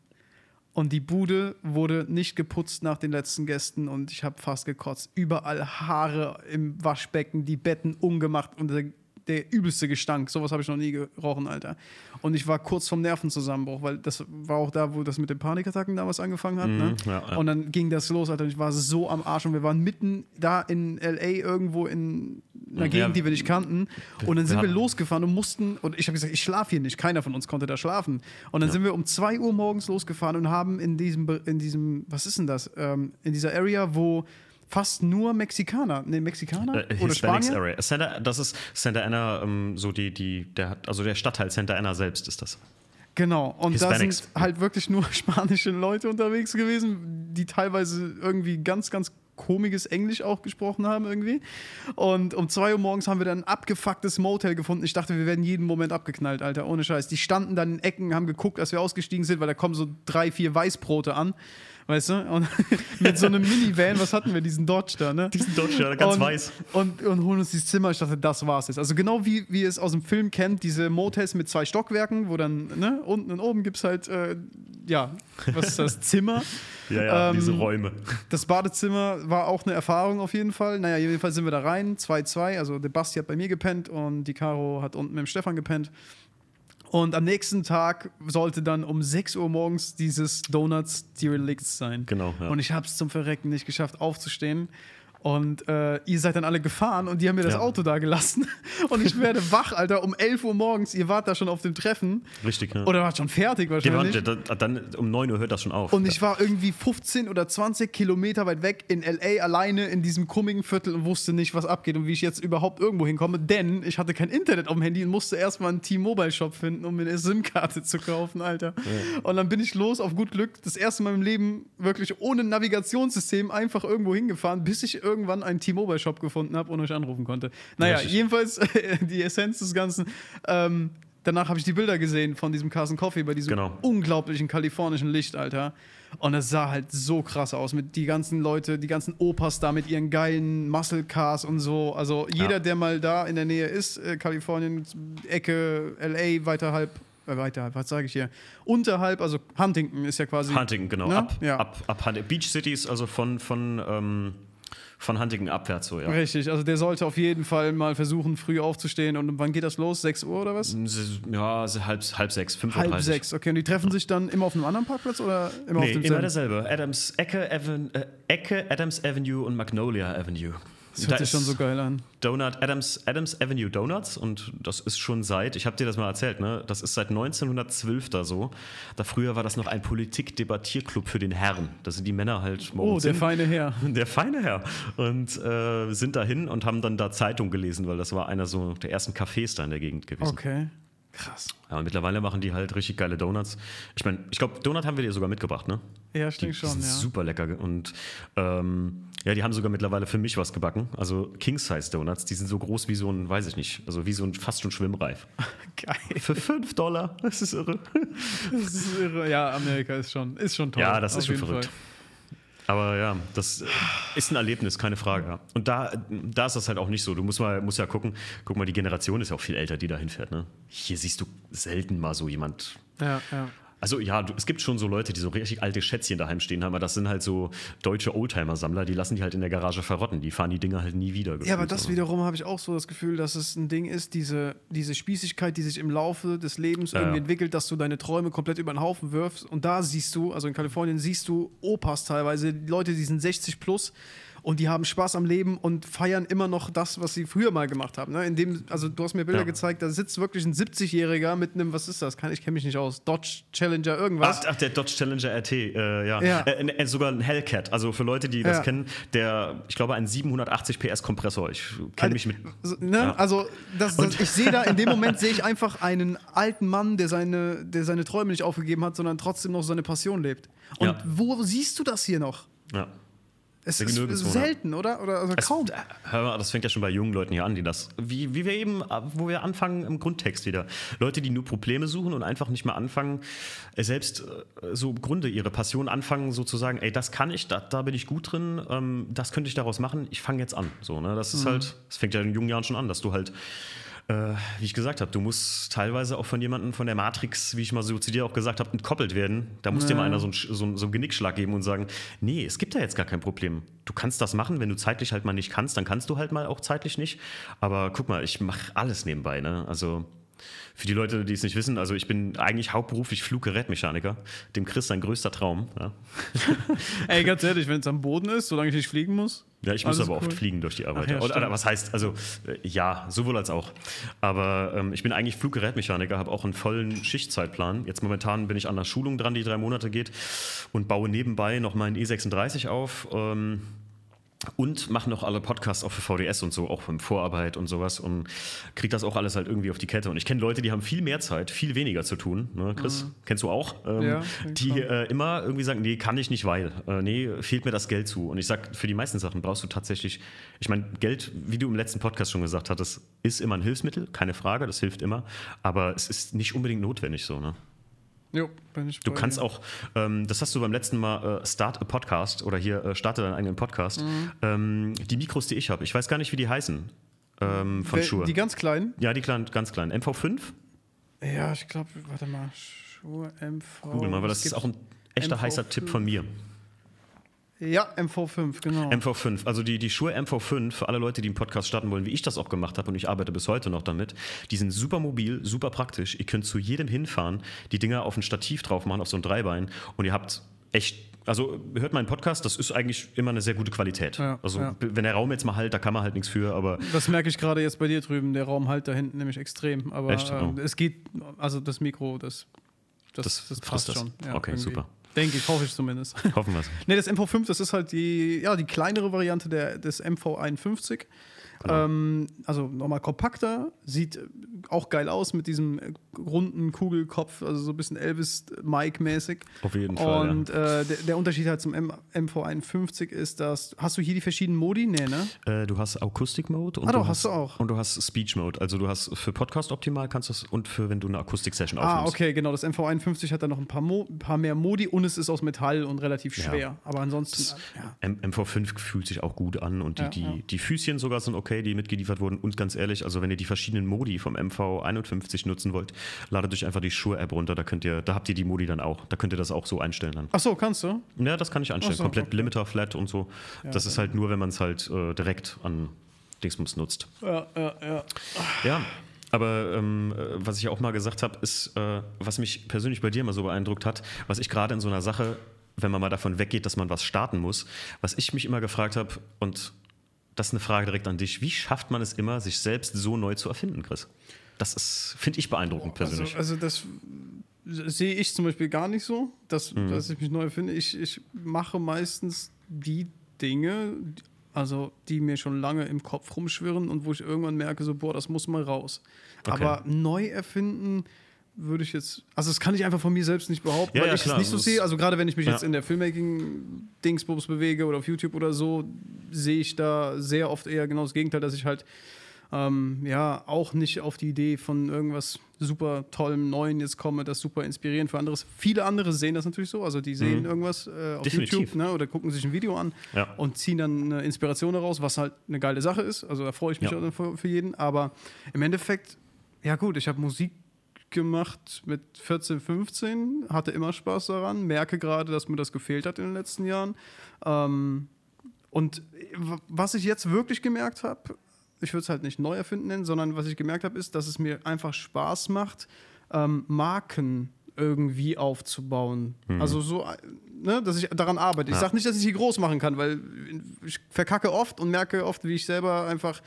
und die Bude wurde nicht geputzt nach den letzten Gästen und ich habe fast gekotzt. Überall Haare im Waschbecken, die Betten ungemacht und der, der übelste Gestank. Sowas habe ich noch nie gerochen, Alter. Und ich war kurz vorm Nervenzusammenbruch, weil das war auch da, wo das mit den Panikattacken damals angefangen hat. Mhm, ne? ja, ja. Und dann ging das los, Alter. Und ich war so am Arsch und wir waren mitten da in L A irgendwo in einer Gegend, ja, die wir nicht kannten. Und dann sind wir losgefahren und mussten, und ich habe gesagt, ich schlafe hier nicht. Keiner von uns konnte da schlafen. Und dann ja. sind wir um zwei Uhr morgens losgefahren und haben in diesem, in diesem, was ist denn das? Ähm, in dieser Area, wo fast nur Mexikaner, ne, Mexikaner äh, oder Spanier? Area. Santa, das ist Santa Ana, ähm, so die, die, der, also der Stadtteil Santa Ana selbst ist das. Genau, und Hispanics. Da sind halt wirklich nur spanische Leute unterwegs gewesen, die teilweise irgendwie ganz, ganz komisches Englisch auch gesprochen haben irgendwie. Und um zwei Uhr morgens haben wir dann ein abgefucktes Motel gefunden. Ich dachte, wir werden jeden Moment abgeknallt, Alter, ohne Scheiß. Die standen dann in Ecken, haben geguckt, als wir ausgestiegen sind, weil da kommen so drei, vier Weißbrote an. Weißt du? Und mit so einem Minivan, was hatten wir? Diesen Dodge da, ne? Diesen Dodge, ja, ganz und, weiß. Und, und holen uns dieses Zimmer. Ich dachte, das war's jetzt. Also genau wie, wie ihr es aus dem Film kennt, diese Motels mit zwei Stockwerken, wo dann, ne, unten und oben gibt's halt, äh, ja, was ist das? Zimmer. Ja, ja, ähm, diese Räume. Das Badezimmer war auch eine Erfahrung auf jeden Fall. Naja, jedenfalls sind wir da rein, zwei zwei. Also der Basti hat bei mir gepennt und die Caro hat unten mit dem Stefan gepennt. Und am nächsten Tag sollte dann um sechs Uhr morgens dieses Donuts Derelicts sein. Genau. Ja. Und ich habe es zum Verrecken nicht geschafft, aufzustehen. Und äh, ihr seid dann alle gefahren und die haben mir das ja. Auto da gelassen. Und ich werde wach, Alter, um elf Uhr morgens. Ihr wart da schon auf dem Treffen. Richtig, ja. Oder wart schon fertig wahrscheinlich. Waren, dann, dann um neun Uhr hört das schon auf. Und ja. ich war irgendwie fünfzehn oder zwanzig Kilometer weit weg in L A alleine in diesem komischen Viertel und wusste nicht, was abgeht und wie ich jetzt überhaupt irgendwo hinkomme. Denn ich hatte kein Internet auf dem Handy und musste erstmal einen T-Mobile-Shop finden, um mir eine SIM-Karte zu kaufen, Alter. Ja. Und dann bin ich los, auf gut Glück, das erste Mal im Leben wirklich ohne Navigationssystem einfach irgendwo hingefahren, bis ich irgendwann einen T-Mobile-Shop gefunden habe und euch anrufen konnte. Naja, Richtig. jedenfalls die Essenz des Ganzen. Ähm, danach habe ich die Bilder gesehen von diesem Carson Coffee bei diesem genau. unglaublichen kalifornischen Licht, Alter. Und das sah halt so krass aus mit die ganzen Leute, die ganzen Opas da mit ihren geilen Muscle Cars und so. Also jeder, ja. der mal da in der Nähe ist, äh, Kalifornien, Ecke, L A, weiterhalb, äh, weiterhalb, was sage ich hier? Unterhalb, also Huntington ist ja quasi... Huntington, genau. Ne? Ab, ja. ab, ab Huntington. Beach Cities, also von... von ähm Von Huntington abwärts so, ja. Richtig, also der sollte auf jeden Fall mal versuchen, früh aufzustehen. Und wann geht das los? sechs Uhr oder was? Ja, halb, halb sechs, fünf Uhr dreißig. Halb sechs, okay. Und die treffen sich dann immer auf einem anderen Parkplatz oder immer nee, auf dem selben? Immer derselbe. Adams, Ecke, Aven, äh, Ecke, Adams Avenue und Magnolia Avenue. Das hört da sich schon so geil an. Donut, Adams, Adams Avenue Donuts und das ist schon seit, ich habe dir das mal erzählt, ne? Das ist seit neunzehnhundertzwölf da so. Da früher war das noch ein Politikdebattierclub für den Herren. Da sind die Männer halt morgens. Oh, der hin. feine Herr. Der feine Herr. Und äh, sind da hin und haben dann da Zeitung gelesen, weil das war einer so der ersten Cafés da in der Gegend gewesen. Okay. Krass. Ja, und mittlerweile machen die halt richtig geile Donuts. Ich meine, ich glaube, Donut haben wir dir sogar mitgebracht, ne? Ja, stimmt schon, ja. Die sind super lecker und ähm, ja, die haben sogar mittlerweile für mich was gebacken. Also King-Size-Donuts, die sind so groß wie so ein, weiß ich nicht, also wie so ein fast schon schwimmreif. Geil. Für fünf Dollar, das ist irre. Das ist irre, ja, Amerika ist schon, ist schon toll. Ja, das ist schon verrückt. Fall. Aber ja, das ist ein Erlebnis, keine Frage. Und da, da ist das halt auch nicht so. Du musst, mal, musst ja gucken, guck mal, die Generation ist ja auch viel älter, die da hinfährt. Ne? Hier siehst du selten mal so jemand. Ja, ja. Also ja, du, es gibt schon so Leute, die so richtig alte Schätzchen daheim stehen haben, aber das sind halt so deutsche Oldtimer-Sammler, die lassen die halt in der Garage verrotten, die fahren die Dinger halt nie wieder. Ja, aber das also. wiederum habe ich auch so das Gefühl, dass es ein Ding ist, diese, diese Spießigkeit, die sich im Laufe des Lebens ja, irgendwie ja. entwickelt, dass du deine Träume komplett über den Haufen wirfst und da siehst du, also in Kalifornien siehst du Opas teilweise, Leute, die sind sechzig plus und die haben Spaß am Leben und feiern immer noch das, was sie früher mal gemacht haben. Ne? In dem, also du hast mir Bilder ja. gezeigt, da sitzt wirklich ein siebzigjähriger mit einem, was ist das? Ich kenne mich nicht aus. Dodge Challenger irgendwas. Ach, ach der Dodge Challenger R T, äh, ja. ja. Äh, äh, sogar ein Hellcat. Also für Leute, die ja. das kennen, der, ich glaube, ein siebenhundertachtzig P S Kompressor. Ich kenne mich mit... Also, ne? ja. also das, das, ich sehe da, in dem Moment sehe ich einfach einen alten Mann, der seine, der seine Träume nicht aufgegeben hat, sondern trotzdem noch seine Passion lebt. Und ja. wo siehst du das hier noch? Ja. Es ist selten, oder? Oder also es, kaum. Hör mal, das fängt ja schon bei jungen Leuten hier an, die das, wie, wie wir eben, wo wir anfangen im Grundtext wieder. Leute, die nur Probleme suchen und einfach nicht mehr anfangen, selbst so im Grunde ihre Passion anfangen, sozusagen, ey, das kann ich, da, da bin ich gut drin, ähm, das könnte ich daraus machen, ich fange jetzt an. So, ne? Das ist mhm. halt, das fängt ja in jungen Jahren schon an, dass du halt, Äh, wie ich gesagt habe, du musst teilweise auch von jemandem von der Matrix, wie ich mal so zu dir auch gesagt habe, entkoppelt werden. Da muss ja. dir mal einer so einen, so einen Genickschlag geben und sagen, nee, es gibt da jetzt gar kein Problem. Du kannst das machen, wenn du zeitlich halt mal nicht kannst, dann kannst du halt mal auch zeitlich nicht. Aber guck mal, ich mache alles nebenbei, ne? Also für die Leute, die es nicht wissen, also ich bin eigentlich hauptberuflich Fluggerätmechaniker. Dem Chris sein größter Traum. Ja. Ey, ganz ehrlich, wenn es am Boden ist, solange ich nicht fliegen muss. Ja, ich muss aber cool. oft fliegen durch die Arbeit. Ach ja, oder, oder was heißt, also ja, sowohl als auch. Aber ähm, ich bin eigentlich Fluggerätmechaniker, habe auch einen vollen Schichtzeitplan. Jetzt momentan bin ich an einer Schulung dran, die drei Monate geht und baue nebenbei noch meinen E sechsunddreißig auf ähm, und mache noch alle Podcasts auch für V D S und so, auch für Vorarbeit und sowas und kriege das auch alles halt irgendwie auf die Kette. Und ich kenne Leute, die haben viel mehr Zeit, viel weniger zu tun, ne, Chris, mhm. kennst du auch, ähm, ja, die äh, immer irgendwie sagen, nee, kann ich nicht, weil, äh, nee, fehlt mir das Geld zu. Und ich sag, für die meisten Sachen brauchst du tatsächlich, ich meine, Geld, wie du im letzten Podcast schon gesagt hattest, ist immer ein Hilfsmittel, keine Frage, das hilft immer, aber es ist nicht unbedingt notwendig so, ne? Jo, bin ich du kannst dir. auch, ähm, das hast du beim letzten Mal, äh, Start a Podcast oder hier äh, starte deinen eigenen Podcast. Mhm. Ähm, die Mikros, die ich habe, ich weiß gar nicht, wie die heißen, ähm, von Shure. Die ganz kleinen? Ja, die kleinen, ganz kleinen. M V fünf? Ja, ich glaube, warte mal, Shure M V. Google mal, weil das ist auch ein echter M V heißer fünf. Tipp von mir. Ja, M V fünf, genau. M V fünf, also die, die Shure M V fünf, für alle Leute, die einen Podcast starten wollen, wie ich das auch gemacht habe und ich arbeite bis heute noch damit, die sind super mobil, super praktisch, ihr könnt zu jedem hinfahren, die Dinger auf ein Stativ drauf machen, auf so ein Dreibein und ihr habt echt, also hört meinen Podcast, das ist eigentlich immer eine sehr gute Qualität. Ja, also ja. wenn der Raum jetzt mal halt, da kann man halt nichts für, aber... Das merke ich gerade jetzt bei dir drüben, der Raum halt da hinten nämlich extrem, aber echt? Oh. äh, es geht, also das Mikro, das, das, das, das passt das. schon. Ja, okay, irgendwie. super. Denke ich, hoffe ich zumindest. Hoffen wir es. Nee, das M V fünf, das ist halt die, ja, die kleinere Variante der, des M V einundfünfzig. Genau. Ähm, also nochmal kompakter, sieht auch geil aus mit diesem runden Kugelkopf, also so ein bisschen Elvis-Mike-mäßig. Auf jeden Fall. Und ja. äh, der, der Unterschied halt zum M V einundfünfzig ist, dass. Hast du hier die verschiedenen Modi? Nee, ne? Äh, du hast Akustik-Mode und, ah, du hast, hast du auch. Und du hast Speech-Mode. Also du hast für Podcast optimal kannst du es und für wenn du eine Akustik-Session aufnimmst. Ah, okay, genau. Das M V einundfünfzig hat dann noch ein paar, Mo- ein paar mehr Modi und es ist aus Metall und relativ schwer. Ja. Aber ansonsten. Das, ja. M- M V fünf fühlt sich auch gut an und die, ja, die, ja. die Füßchen sogar sind okay, die mitgeliefert wurden. Und ganz ehrlich, also wenn ihr die verschiedenen Modi vom M V einundfünfzig nutzen wollt, ladet euch einfach die Shure-App runter, da könnt ihr, da habt ihr die Modi dann auch, da könnt ihr das auch so einstellen dann. Ach so, kannst du? Ja, das kann ich einstellen, so, komplett okay. Limiter, Flat und so. Ja, das okay. ist halt nur, wenn man es halt äh, direkt an Dingsbums nutzt. Ja, ja, ja. Ja, aber ähm, was ich auch mal gesagt habe, ist, äh, was mich persönlich bei dir mal so beeindruckt hat, was ich gerade in so einer Sache, wenn man mal davon weggeht, dass man was starten muss, was ich mich immer gefragt habe und das ist eine Frage direkt an dich. Wie schafft man es immer, sich selbst so neu zu erfinden, Chris? Das ist, finde ich, beeindruckend persönlich. Also, also das, das sehe ich zum Beispiel gar nicht so, dass, mhm. dass ich mich neu erfinde. Ich, ich mache meistens die Dinge, also die mir schon lange im Kopf rumschwirren und wo ich irgendwann merke, so boah, das muss mal raus. Okay. Aber neu erfinden würde ich jetzt, also das kann ich einfach von mir selbst nicht behaupten, ja, weil ja, ich klar. es nicht so das sehe. Also gerade wenn ich mich ja. jetzt in der Filmmaking-Dingsbums bewege oder auf YouTube oder so, sehe ich da sehr oft eher genau das Gegenteil, dass ich halt ähm, ja auch nicht auf die Idee von irgendwas super tollem Neuen jetzt komme, das super inspirierend für anderes. Viele andere sehen das natürlich so, also die sehen mhm. irgendwas äh, auf Definitiv. YouTube, ne, oder gucken sich ein Video an ja. und ziehen dann eine Inspiration daraus, was halt eine geile Sache ist. Also da freue ich mich ja. auch für, für jeden. Aber im Endeffekt, ja gut, ich habe Musik gemacht mit vierzehn, fünfzehn, hatte immer Spaß daran, merke gerade, dass mir das gefehlt hat in den letzten Jahren. Ähm, und w- was ich jetzt wirklich gemerkt habe, ich würde es halt nicht neu erfinden nennen, sondern was ich gemerkt habe, ist, dass es mir einfach Spaß macht, ähm, Marken irgendwie aufzubauen. Mhm. Also so ne, dass ich daran arbeite. Ja. Ich sage nicht, dass ich sie groß machen kann, weil ich verkacke oft und merke oft, wie ich selber einfach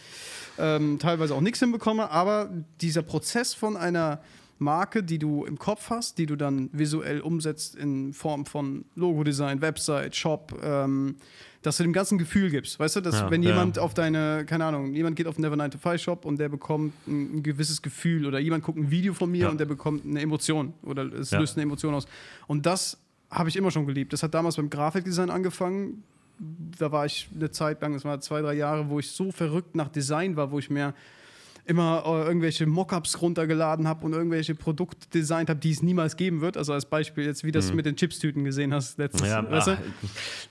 ähm, teilweise auch nichts hinbekomme. Aber dieser Prozess von einer Marke, die du im Kopf hast, die du dann visuell umsetzt in Form von Logodesign, Website, Shop, ähm, dass du dem ganzen Gefühl gibst, weißt du, dass ja, wenn ja. jemand auf deine, keine Ahnung, jemand geht auf den Never nine to five Shop und der bekommt ein, ein gewisses Gefühl oder jemand guckt ein Video von mir ja. und der bekommt eine Emotion oder es ja. löst eine Emotion aus. Und das habe ich immer schon geliebt. Das hat damals beim Grafikdesign angefangen. Da war ich eine Zeit lang, das waren zwei, drei Jahre, wo ich so verrückt nach Design war, wo ich mehr immer äh, irgendwelche Mockups runtergeladen habe und irgendwelche Produkte designt habe, die es niemals geben wird. Also als Beispiel jetzt, wie das mhm. mit den Chipstüten gesehen hast letztens. Ja, weißt du? ach,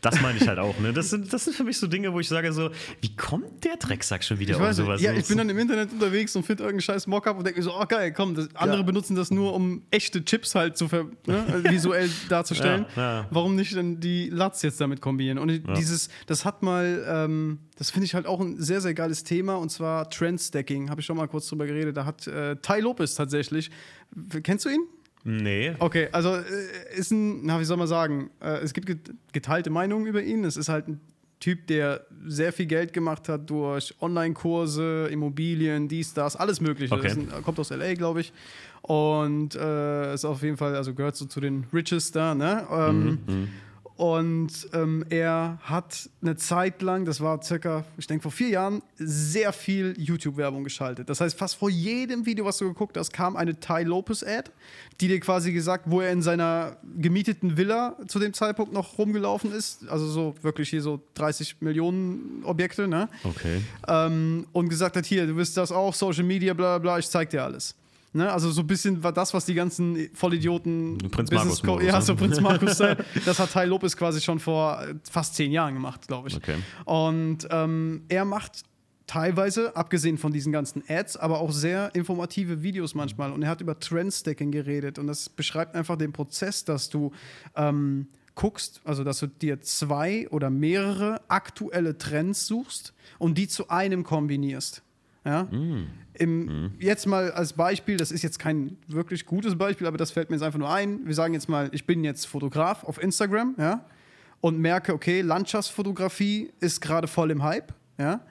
das meine ich halt auch. Ne? Das sind, das sind für mich so Dinge, wo ich sage so, wie kommt der Drecksack schon wieder ich weiß, um sowas? Ja, ich bin dann im Internet unterwegs und finde irgendeinen scheiß Mockup und denke mir so, oh geil, komm, das, andere ja. benutzen das nur, um echte Chips halt zu ver, ne, visuell darzustellen. Ja, ja. Warum nicht denn die L U Ts jetzt damit kombinieren? Und ja. dieses, das hat mal, ähm, das finde ich halt auch ein sehr, sehr geiles Thema, und zwar Trendstacking. Habe ich schon mal kurz drüber geredet. Da hat äh, Tai Lopez tatsächlich, kennst du ihn? Nee. Okay, also äh, ist ein, na, wie soll man sagen, äh, es gibt geteilte Meinungen über ihn. Es ist halt ein Typ, der sehr viel Geld gemacht hat durch Online-Kurse, Immobilien, dies, das, alles Mögliche. Okay. Ist ein, kommt aus L A, glaube ich. Und äh, ist auf jeden Fall, also gehört so zu den Riches da, ne? Ähm, mhm, Und ähm, er hat eine Zeit lang, das war circa, ich denke vor vier Jahren, sehr viel YouTube-Werbung geschaltet. Das heißt, fast vor jedem Video, was du geguckt hast, kam eine Tai Lopez-Ad, die dir quasi gesagt, wo er in seiner gemieteten Villa zu dem Zeitpunkt noch rumgelaufen ist. Also so wirklich hier so dreißig Millionen Objekte, ne? Okay. Ähm, und gesagt hat, hier, du willst das auch, Social Media, bla bla, ich zeig dir alles. Ne, also so ein bisschen war das, was die ganzen Vollidioten Prinz Markus Co- ja, so Prinz Markus sein, das hat Tai Lopez quasi schon vor fast zehn Jahren gemacht, glaube ich. Okay. Und ähm, er macht teilweise, abgesehen von diesen ganzen Ads, aber auch sehr informative Videos manchmal. Und er hat über Trendstacking geredet. Und das beschreibt einfach den Prozess, dass du ähm, guckst, also dass du dir zwei oder mehrere aktuelle Trends suchst und die zu einem kombinierst. Ja? Mm. Im, mm. Jetzt mal als Beispiel, das ist jetzt kein wirklich gutes Beispiel, aber das fällt mir jetzt einfach nur ein. Wir sagen jetzt mal, ich bin jetzt Fotograf auf Instagram, ja, und merke, okay, Landschaftsfotografie ist gerade voll im Hype, ja,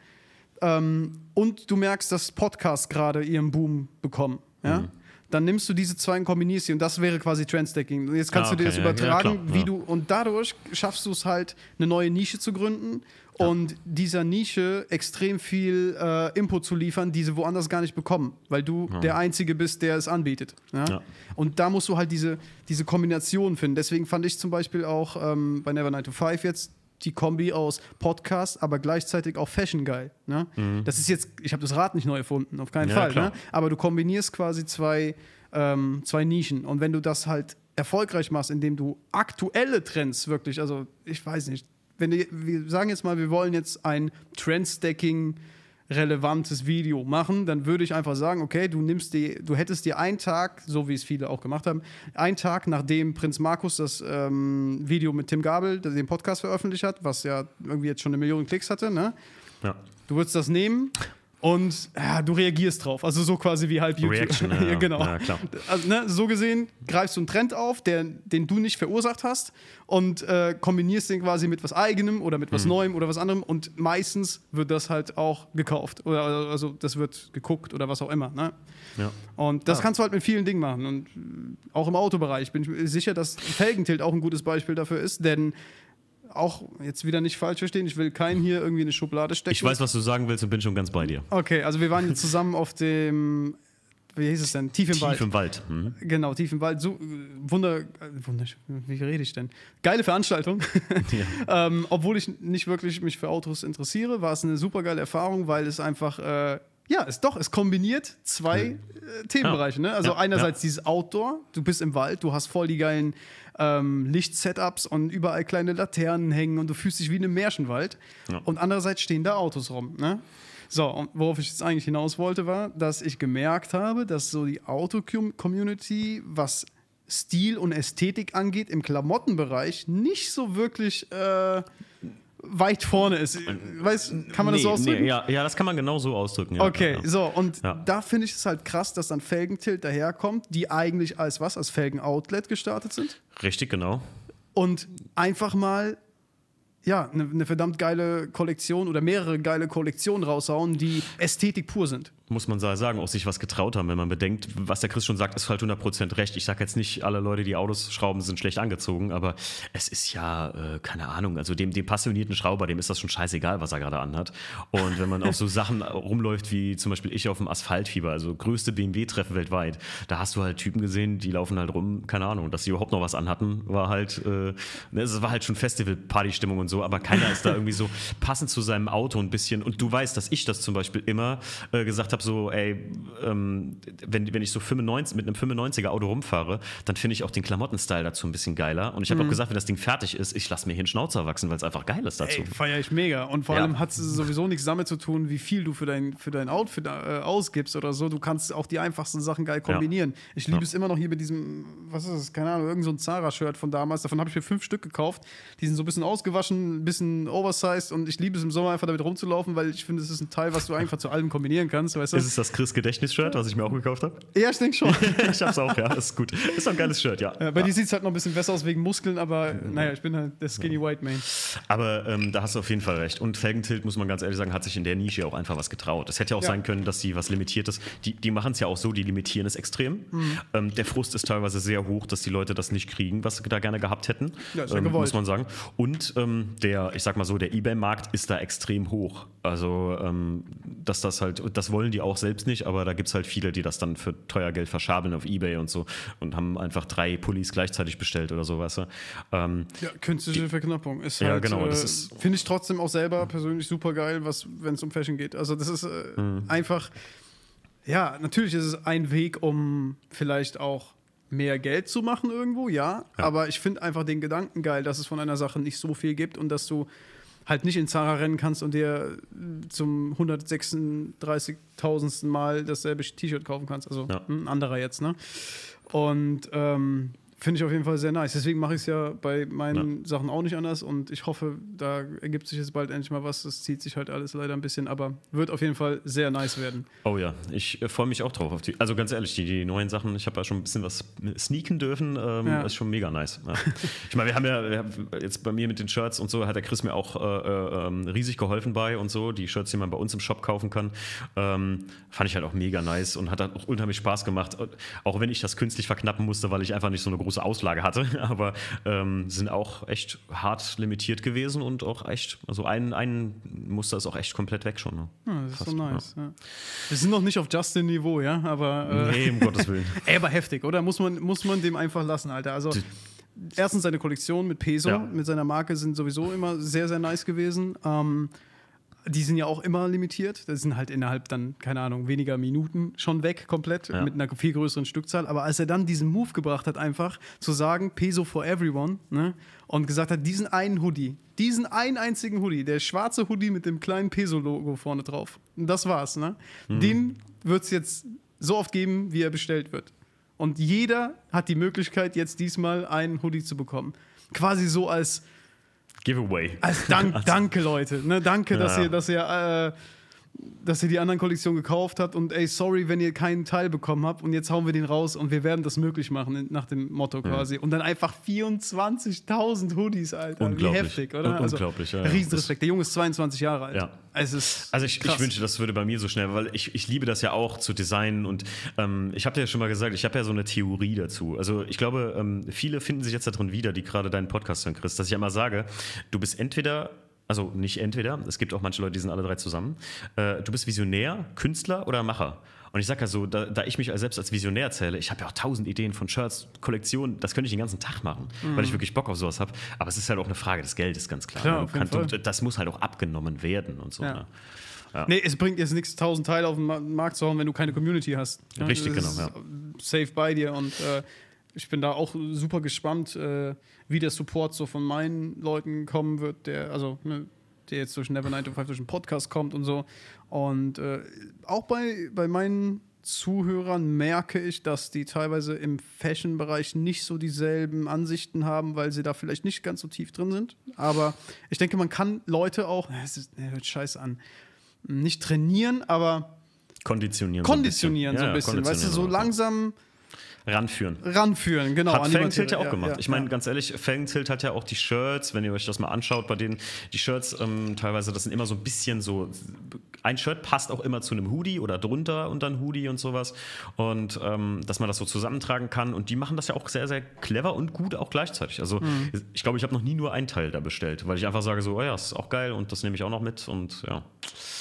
ähm, und du merkst, dass Podcasts gerade ihren Boom bekommen, ja. Mm. Dann nimmst du diese zwei und kombinierst sie, und das wäre quasi Trendstacking. Jetzt kannst ah, okay, du dir das ja, übertragen, ja, klar, wie ja. du, und dadurch schaffst du es halt, eine neue Nische zu gründen ja. und dieser Nische extrem viel äh, Input zu liefern, die sie woanders gar nicht bekommen, weil du ja. der Einzige bist, der es anbietet. Ja? Ja. Und da musst du halt diese, diese Kombination finden. Deswegen fand ich zum Beispiel auch ähm, bei Never nine to five jetzt die Kombi aus Podcast, aber gleichzeitig auch Fashion geil. Ne? Mhm. Das ist jetzt, ich habe das Rad nicht neu erfunden, auf keinen ja, Fall. Ne? Aber du kombinierst quasi zwei, ähm, zwei Nischen. Und wenn du das halt erfolgreich machst, indem du aktuelle Trends wirklich, also ich weiß nicht, wenn die, wir sagen jetzt mal, wir wollen jetzt ein Trendstacking relevantes Video machen, dann würde ich einfach sagen, okay, du nimmst die, du hättest dir einen Tag, so wie es viele auch gemacht haben, einen Tag, nachdem Prinz Markus das ähm, Video mit Tim Gabel, den Podcast veröffentlicht hat, was ja irgendwie jetzt schon eine Million Klicks hatte, ne? Ja. Du würdest das nehmen und ja, du reagierst drauf. Also so quasi wie halb YouTube. Reaction, ja, ja, genau. Ja, klar. Also, ne, so gesehen greifst du einen Trend auf, der, den du nicht verursacht hast, und äh, kombinierst den quasi mit was Eigenem oder mit was mhm. Neuem oder was anderem, und meistens wird das halt auch gekauft. Oder also das wird geguckt oder was auch immer. Ne? Ja. Und das ja. kannst du halt mit vielen Dingen machen. Und auch im Autobereich bin ich mir sicher, dass Felgentilt auch ein gutes Beispiel dafür ist, denn auch jetzt wieder nicht falsch verstehen, ich will keinen hier irgendwie in eine Schublade stecken. Ich weiß, was du sagen willst, und bin schon ganz bei dir. Okay, also wir waren jetzt zusammen auf dem, wie hieß es denn? Tief im Tief Wald. Tief im Wald. Mhm. Genau, Tief im Wald. So, Wunder, wunderschön, wie rede ich denn? Geile Veranstaltung. Ja. ähm, obwohl ich nicht wirklich mich für Autos interessiere, war es eine super geile Erfahrung, weil es einfach, äh, ja, es doch, es kombiniert zwei äh, Themenbereiche. Ja. Ne? Also ja. einerseits ja. dieses Outdoor, du bist im Wald, du hast voll die geilen Ähm, Licht-Setups und überall kleine Laternen hängen und du fühlst dich wie in einem Märchenwald. Ja. Und andererseits stehen da Autos rum. Ne? So, und worauf ich jetzt eigentlich hinaus wollte, war, dass ich gemerkt habe, dass so die Auto-Community, was Stil und Ästhetik angeht, im Klamottenbereich nicht so wirklich äh, weit vorne ist. Weißt, kann man nee, das so ausdrücken? Nee, ja, ja, das kann man genau so ausdrücken. Ja, okay, ja, ja. so, und ja. da finde ich es halt krass, dass dann Felgentilt daherkommt, die eigentlich als was, als Felgen-Outlet gestartet sind. Richtig, genau. und einfach mal ja, eine ne verdammt geile Kollektion oder mehrere geile Kollektionen raushauen, die Ästhetik pur sind. Muss man sagen, auch sich was getraut haben, wenn man bedenkt, was der Chris schon sagt, ist halt hundert Prozent recht. Ich sage jetzt nicht, alle Leute, die Autos schrauben, sind schlecht angezogen, aber es ist ja, äh, keine Ahnung, also dem, dem passionierten Schrauber, dem ist das schon scheißegal, was er gerade anhat. Und wenn man auf so Sachen rumläuft, wie zum Beispiel ich auf dem Asphaltfieber, also größte B M W-Treffen weltweit, da hast du halt Typen gesehen, die laufen halt rum, keine Ahnung, dass sie überhaupt noch was anhatten, war halt, äh, es war halt schon Festival-Party-Stimmung und so, aber keiner ist da irgendwie so passend zu seinem Auto ein bisschen. Und du weißt, dass ich das zum Beispiel immer äh, gesagt habe, so ey, ähm, wenn, wenn ich so fünfundneunzig, mit einem fünfundneunziger Auto rumfahre, dann finde ich auch den Klamottenstyle dazu ein bisschen geiler. Und ich habe mhm. auch gesagt, wenn das Ding fertig ist, ich lasse mir hier einen Schnauzer wachsen, weil es einfach geil ist dazu. Ey, feiere ich mega. Und vor ja. allem hat es sowieso nichts damit zu tun, wie viel du für dein, für dein Outfit äh, ausgibst oder so. Du kannst auch die einfachsten Sachen geil kombinieren. Ja. Ich liebe es ja. immer noch hier mit diesem, was ist das, keine Ahnung, irgend so ein Zara-Shirt von damals. Davon habe ich mir fünf Stück gekauft. Die sind so ein bisschen ausgewaschen, ein bisschen oversized, und ich liebe es im Sommer einfach damit rumzulaufen, weil ich finde, es ist ein Teil, was du einfach zu allem kombinieren kannst, weißt du? Ist es das Chris-Gedächtnis-Shirt, was ich mir auch gekauft habe? Ja, ich denke schon. Ich hab's auch, ja, ist gut. Ist doch ein geiles Shirt, ja. ja bei ja. dir sieht's halt noch ein bisschen besser aus wegen Muskeln, aber mhm. naja, ich bin halt der Skinny White Man. Aber ähm, da hast du auf jeden Fall recht. Und Felgentilt, muss man ganz ehrlich sagen, hat sich in der Nische auch einfach was getraut. Es hätte ja auch ja. sein können, dass sie was Limitiertes, die, die machen es ja auch so, die limitieren es extrem. Mhm. Ähm, der Frust ist teilweise sehr hoch, dass die Leute das nicht kriegen, was sie da gerne gehabt hätten. Ja, ist ja ähm, gewollt. Muss man sagen. Und ähm, der, ich sag mal so, der eBay-Markt ist da extrem hoch. Also, ähm, dass das halt, das wollen die auch selbst nicht, aber da gibt es halt viele, die das dann für teuer Geld verschabeln auf eBay und so und haben einfach drei Pullis gleichzeitig bestellt oder so, weißt du. Ähm, ja, künstliche die, Verknappung ist halt, ja, genau, äh, finde ich trotzdem auch selber persönlich super geil, wenn es um Fashion geht. Also, das ist äh, mhm. einfach, ja, natürlich ist es ein Weg, um vielleicht auch mehr Geld zu machen irgendwo, ja, ja. aber ich finde einfach den Gedanken geil, dass es von einer Sache nicht so viel gibt und dass du halt nicht in Zara rennen kannst und dir zum hundertsechsunddreißigtausendsten Mal dasselbe T-Shirt kaufen kannst. Also ja. ein anderer jetzt, ne? Und ähm, finde ich auf jeden Fall sehr nice. Deswegen mache ich es ja bei meinen ja. Sachen auch nicht anders und ich hoffe, da ergibt sich jetzt bald endlich mal was. Das zieht sich halt alles leider ein bisschen, aber wird auf jeden Fall sehr nice werden. Oh ja, ich äh, freue mich auch drauf. Auf die, also ganz ehrlich, die, die neuen Sachen, ich habe ja schon ein bisschen was sneaken dürfen. Ähm, ja. Das ist schon mega nice. Ja. Ich meine, wir haben ja wir haben jetzt bei mir mit den Shirts und so, hat der Chris mir auch äh, äh, riesig geholfen bei und so. Die Shirts, die man bei uns im Shop kaufen kann, ähm, fand ich halt auch mega nice und hat halt auch unheimlich Spaß gemacht. Auch wenn ich das künstlich verknappen musste, weil ich einfach nicht so eine große Auslage hatte, aber ähm, sind auch echt hart limitiert gewesen und auch echt, also ein, ein Muster ist auch echt komplett weg schon. Ne? Ja, das Fast, ist so nice. Ja. Ja. Wir sind noch nicht auf Justin-Niveau, ja, aber... Äh, nee, um Gottes Willen. Ey, aber heftig, oder? Muss man, muss man dem einfach lassen, Alter. Also Die, erstens seine Kollektion mit Peso, ja. mit seiner Marke sind sowieso immer sehr, sehr nice gewesen. Ähm, Die sind ja auch immer limitiert. Das sind halt innerhalb dann, keine Ahnung, weniger Minuten schon weg komplett ja. mit einer viel größeren Stückzahl. Aber als er dann diesen Move gebracht hat, einfach zu sagen, Peso for everyone, ne? Und gesagt hat, diesen einen Hoodie, diesen einen einzigen Hoodie, der schwarze Hoodie mit dem kleinen Peso-Logo vorne drauf. Und das war's, ne? Mhm. Den wird's jetzt so oft geben, wie er bestellt wird. Und jeder hat die Möglichkeit, jetzt diesmal einen Hoodie zu bekommen. Quasi so als Giveaway. Als Dank, danke, Leute. Ne, danke, ja. dass ihr, dass ihr, äh, dass ihr die anderen Kollektionen gekauft habt und ey, sorry, wenn ihr keinen Teil bekommen habt und jetzt hauen wir den raus und wir werden das möglich machen, nach dem Motto quasi. Ja. Und dann einfach vierundzwanzigtausend Hoodies, Alter. Unglaublich. Wie heftig, oder? Also, unglaublich, ja. Riesenrespekt. Der Junge ist zweiundzwanzig Jahre alt. Ja. Es ist also ich, ich wünsche, das würde bei mir so schnell, weil ich, ich liebe das ja auch zu designen und ähm, ich habe dir ja schon mal gesagt, ich habe ja so eine Theorie dazu. Also ich glaube, ähm, viele finden sich jetzt darin wieder, die gerade deinen Podcast hören, Chris, dass ich immer sage, du bist entweder, also nicht entweder, es gibt auch manche Leute, die sind alle drei zusammen, äh, du bist Visionär, Künstler oder Macher. Und ich sage ja so, da, da ich mich selbst als Visionär zähle, ich habe ja auch tausend Ideen von Shirts, Kollektionen, das könnte ich den ganzen Tag machen, mhm. weil ich wirklich Bock auf sowas habe. Aber es ist halt auch eine Frage des Geldes, ganz klar. klar kann, du, das muss halt auch abgenommen werden und so. Ja. Ne? Ja. Nee, es bringt jetzt nichts, tausend Teile auf den Markt zu hauen, wenn du keine Community hast. Ne? Richtig, das genau. Ja. Safe bei dir und äh, ich bin da auch super gespannt, äh, wie der Support so von meinen Leuten kommen wird, der, also, ne, der jetzt durch Never nine to five durch den Podcast kommt und so. Und äh, auch bei, bei meinen Zuhörern merke ich, dass die teilweise im Fashion-Bereich nicht so dieselben Ansichten haben, weil sie da vielleicht nicht ganz so tief drin sind. Aber ich denke, man kann Leute auch, es ist, ne, hört scheiß an, nicht trainieren, aber konditionieren. Konditionieren so ein bisschen, so ein bisschen ja, weißt du, so langsam Ranführen. Ranführen, genau. Hat Felgentilt ja auch ja, gemacht. Ja, ich meine, ja. ganz ehrlich, Felgentilt hat ja auch die Shirts, wenn ihr euch das mal anschaut, bei denen die Shirts ähm, teilweise, das sind immer so ein bisschen so, ein Shirt passt auch immer zu einem Hoodie oder drunter und dann Hoodie und sowas. Und ähm, dass man das so zusammentragen kann. Und die machen das ja auch sehr, sehr clever und gut auch gleichzeitig. Also mhm. ich glaube, ich habe noch nie nur einen Teil da bestellt, weil ich einfach sage so, oh ja, ist auch geil und das nehme ich auch noch mit und ja.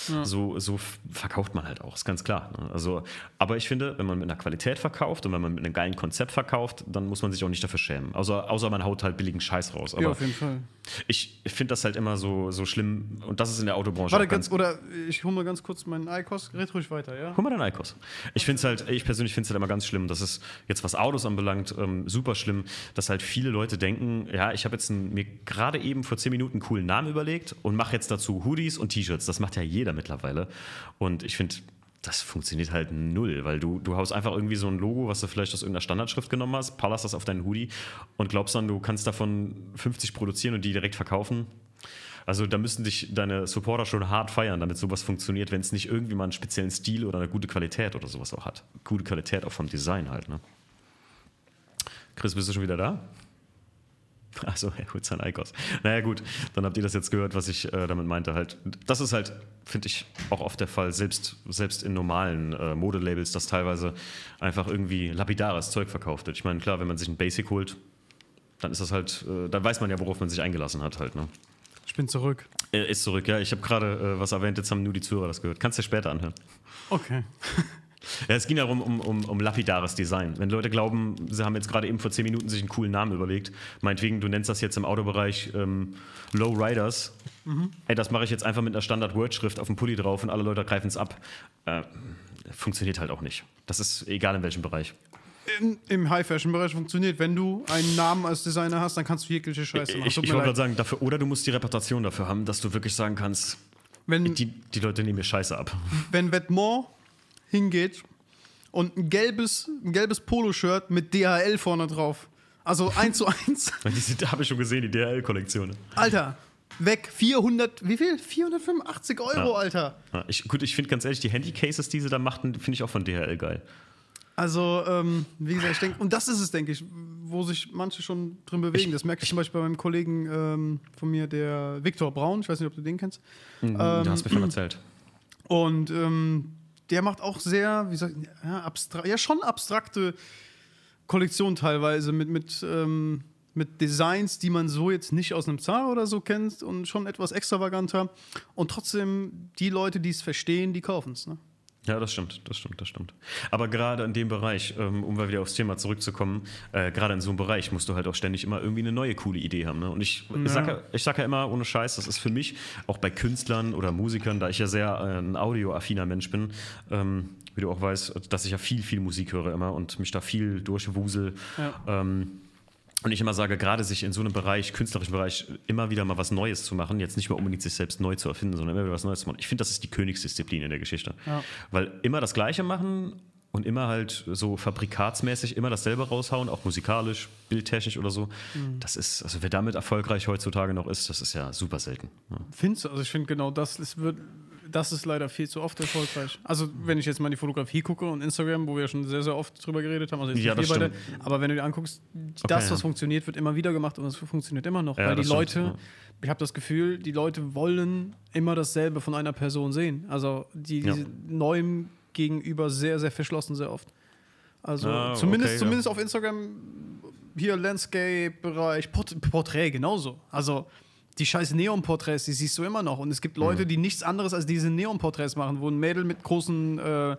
ja. So, so verkauft man halt auch, ist ganz klar. Ne? Also, aber ich finde, wenn man mit einer Qualität verkauft und wenn man mit einem geilen Konzept verkauft, dann muss man sich auch nicht dafür schämen. Außer, außer man haut halt billigen Scheiß raus. Aber ja, auf jeden Fall. Ich finde das halt immer so, so schlimm und das ist in der Autobranche. Warte, auch ganz, ganz oder ich hole mal ganz kurz meinen IQOS, red ruhig weiter, ja? Hol mal deinen IQOS. Ich finde es halt, ich persönlich finde es halt immer ganz schlimm, dass es jetzt, was Autos anbelangt, ähm, super schlimm, dass halt viele Leute denken, ja, ich habe jetzt einen, mir gerade eben vor zehn Minuten einen coolen Namen überlegt und mache jetzt dazu Hoodies und T-Shirts. Das macht ja jeder mittlerweile. Und ich finde, das funktioniert halt null, weil du, du haust einfach irgendwie so ein Logo, was du vielleicht aus irgendeiner Standardschrift genommen hast, ballerst das auf deinen Hoodie und glaubst dann, du kannst davon fünfzig produzieren und die direkt verkaufen. Also da müssten dich deine Supporter schon hart feiern, damit sowas funktioniert, wenn es nicht irgendwie mal einen speziellen Stil oder eine gute Qualität oder sowas auch hat. Gute Qualität auch vom Design halt, ne? Chris, bist du schon wieder da? Achso, er holt seinen IQOS. Naja gut, dann habt ihr das jetzt gehört, was ich äh, damit meinte. Halt, das ist halt, finde ich, auch oft der Fall, selbst, selbst in normalen äh, Modelabels, dass teilweise einfach irgendwie lapidares Zeug verkauft wird. Ich meine, klar, wenn man sich ein Basic holt, dann ist das halt, äh, dann weiß man ja, worauf man sich eingelassen hat halt, ne? Ich bin zurück. Er ist zurück, ja. Ich habe gerade äh, was erwähnt, jetzt haben nur die Zuhörer das gehört. Kannst du dir später anhören. Okay. Ja, es ging darum, um, um, um lapidares Design. Wenn Leute glauben, sie haben jetzt gerade eben vor zehn Minuten sich einen coolen Namen überlegt, meinetwegen, du nennst das jetzt im Autobereich ähm, Lowriders. Mhm. Ey, das mache ich jetzt einfach mit einer Standard-Word-Schrift auf dem Pulli drauf und alle Leute greifen es ab. Äh, funktioniert halt auch nicht. Das ist egal in welchem Bereich. In, Im High-Fashion-Bereich funktioniert, wenn du einen Namen als Designer hast, dann kannst du jegliche Scheiße machen. Ich, ich wollte gerade sagen, dafür, oder du musst die Reputation dafür haben, dass du wirklich sagen kannst, wenn, die, die Leute nehmen mir Scheiße ab. Wenn Vetements hingeht und ein gelbes, ein gelbes Poloshirt mit D H L vorne drauf, also eins zu eins. Die habe ich schon gesehen, die D H L-Kollektion. Alter, weg, vierhundert, wie viel? vierhundertfünfundachtzig Euro, ja. Alter. Ja, ich, gut, ich finde ganz ehrlich, die Handycases, die sie da machten, finde ich auch von D H L geil. Also, ähm, wie gesagt, ich denke, und das ist es, denke ich, wo sich manche schon drin bewegen. Ich, das merke ich zum Beispiel bei meinem Kollegen ähm, von mir, der Viktor Braun, ich weiß nicht, ob du den kennst. Mhm, ähm, da hast du mir schon erzählt. Und ähm, der macht auch sehr, wie sagt ja, abstra- ja, schon abstrakte Kollektionen teilweise mit, mit, ähm, mit Designs, die man so jetzt nicht aus einem Zara oder so kennt und schon etwas extravaganter. Und trotzdem, die Leute, die es verstehen, die kaufen es, ne? Ja, das stimmt, das stimmt, das stimmt. Aber gerade in dem Bereich, um mal wieder aufs Thema zurückzukommen, äh, gerade in so einem Bereich musst du halt auch ständig immer irgendwie eine neue coole Idee haben. Ne? Und ich, ja. ich sage ja, ich sag ja immer, ohne Scheiß, das ist für mich, auch bei Künstlern oder Musikern, da ich ja sehr äh, ein audioaffiner Mensch bin, ähm, wie du auch weißt, dass ich ja viel, viel Musik höre immer und mich da viel durchwusel. Ja. Ähm, Und ich immer sage, gerade sich in so einem Bereich, künstlerischen Bereich, immer wieder mal was Neues zu machen, jetzt nicht mehr unbedingt sich selbst neu zu erfinden, sondern immer wieder was Neues zu machen. Ich finde, das ist die Königsdisziplin in der Geschichte. Ja. Weil immer das Gleiche machen und immer halt so fabrikatsmäßig immer dasselbe raushauen, auch musikalisch, bildtechnisch oder so. Mhm. Das ist, also wer damit erfolgreich heutzutage noch ist, das ist ja super selten. Ja. Findest du? Also ich finde genau, das ist, wird, das ist leider viel zu oft erfolgreich. Also wenn ich jetzt mal in die Fotografie gucke und Instagram, wo wir schon sehr, sehr oft drüber geredet haben, also jetzt ja, das stimmt. Aber wenn du dir anguckst, das, okay, was ja. funktioniert, wird immer wieder gemacht und es funktioniert immer noch. Ja, weil die stimmt. Leute, ja. ich habe das Gefühl, die Leute wollen immer dasselbe von einer Person sehen. Also die, die ja. Neuem gegenüber sehr, sehr verschlossen, sehr oft. Also ah, zumindest, okay, zumindest ja. auf Instagram, hier Landscape-Bereich, Port- Porträt genauso. Also die scheiß Neon-Porträts, die siehst du immer noch. Und es gibt Leute, die nichts anderes als diese Neon-Porträts machen, wo ein Mädel mit großen, äh,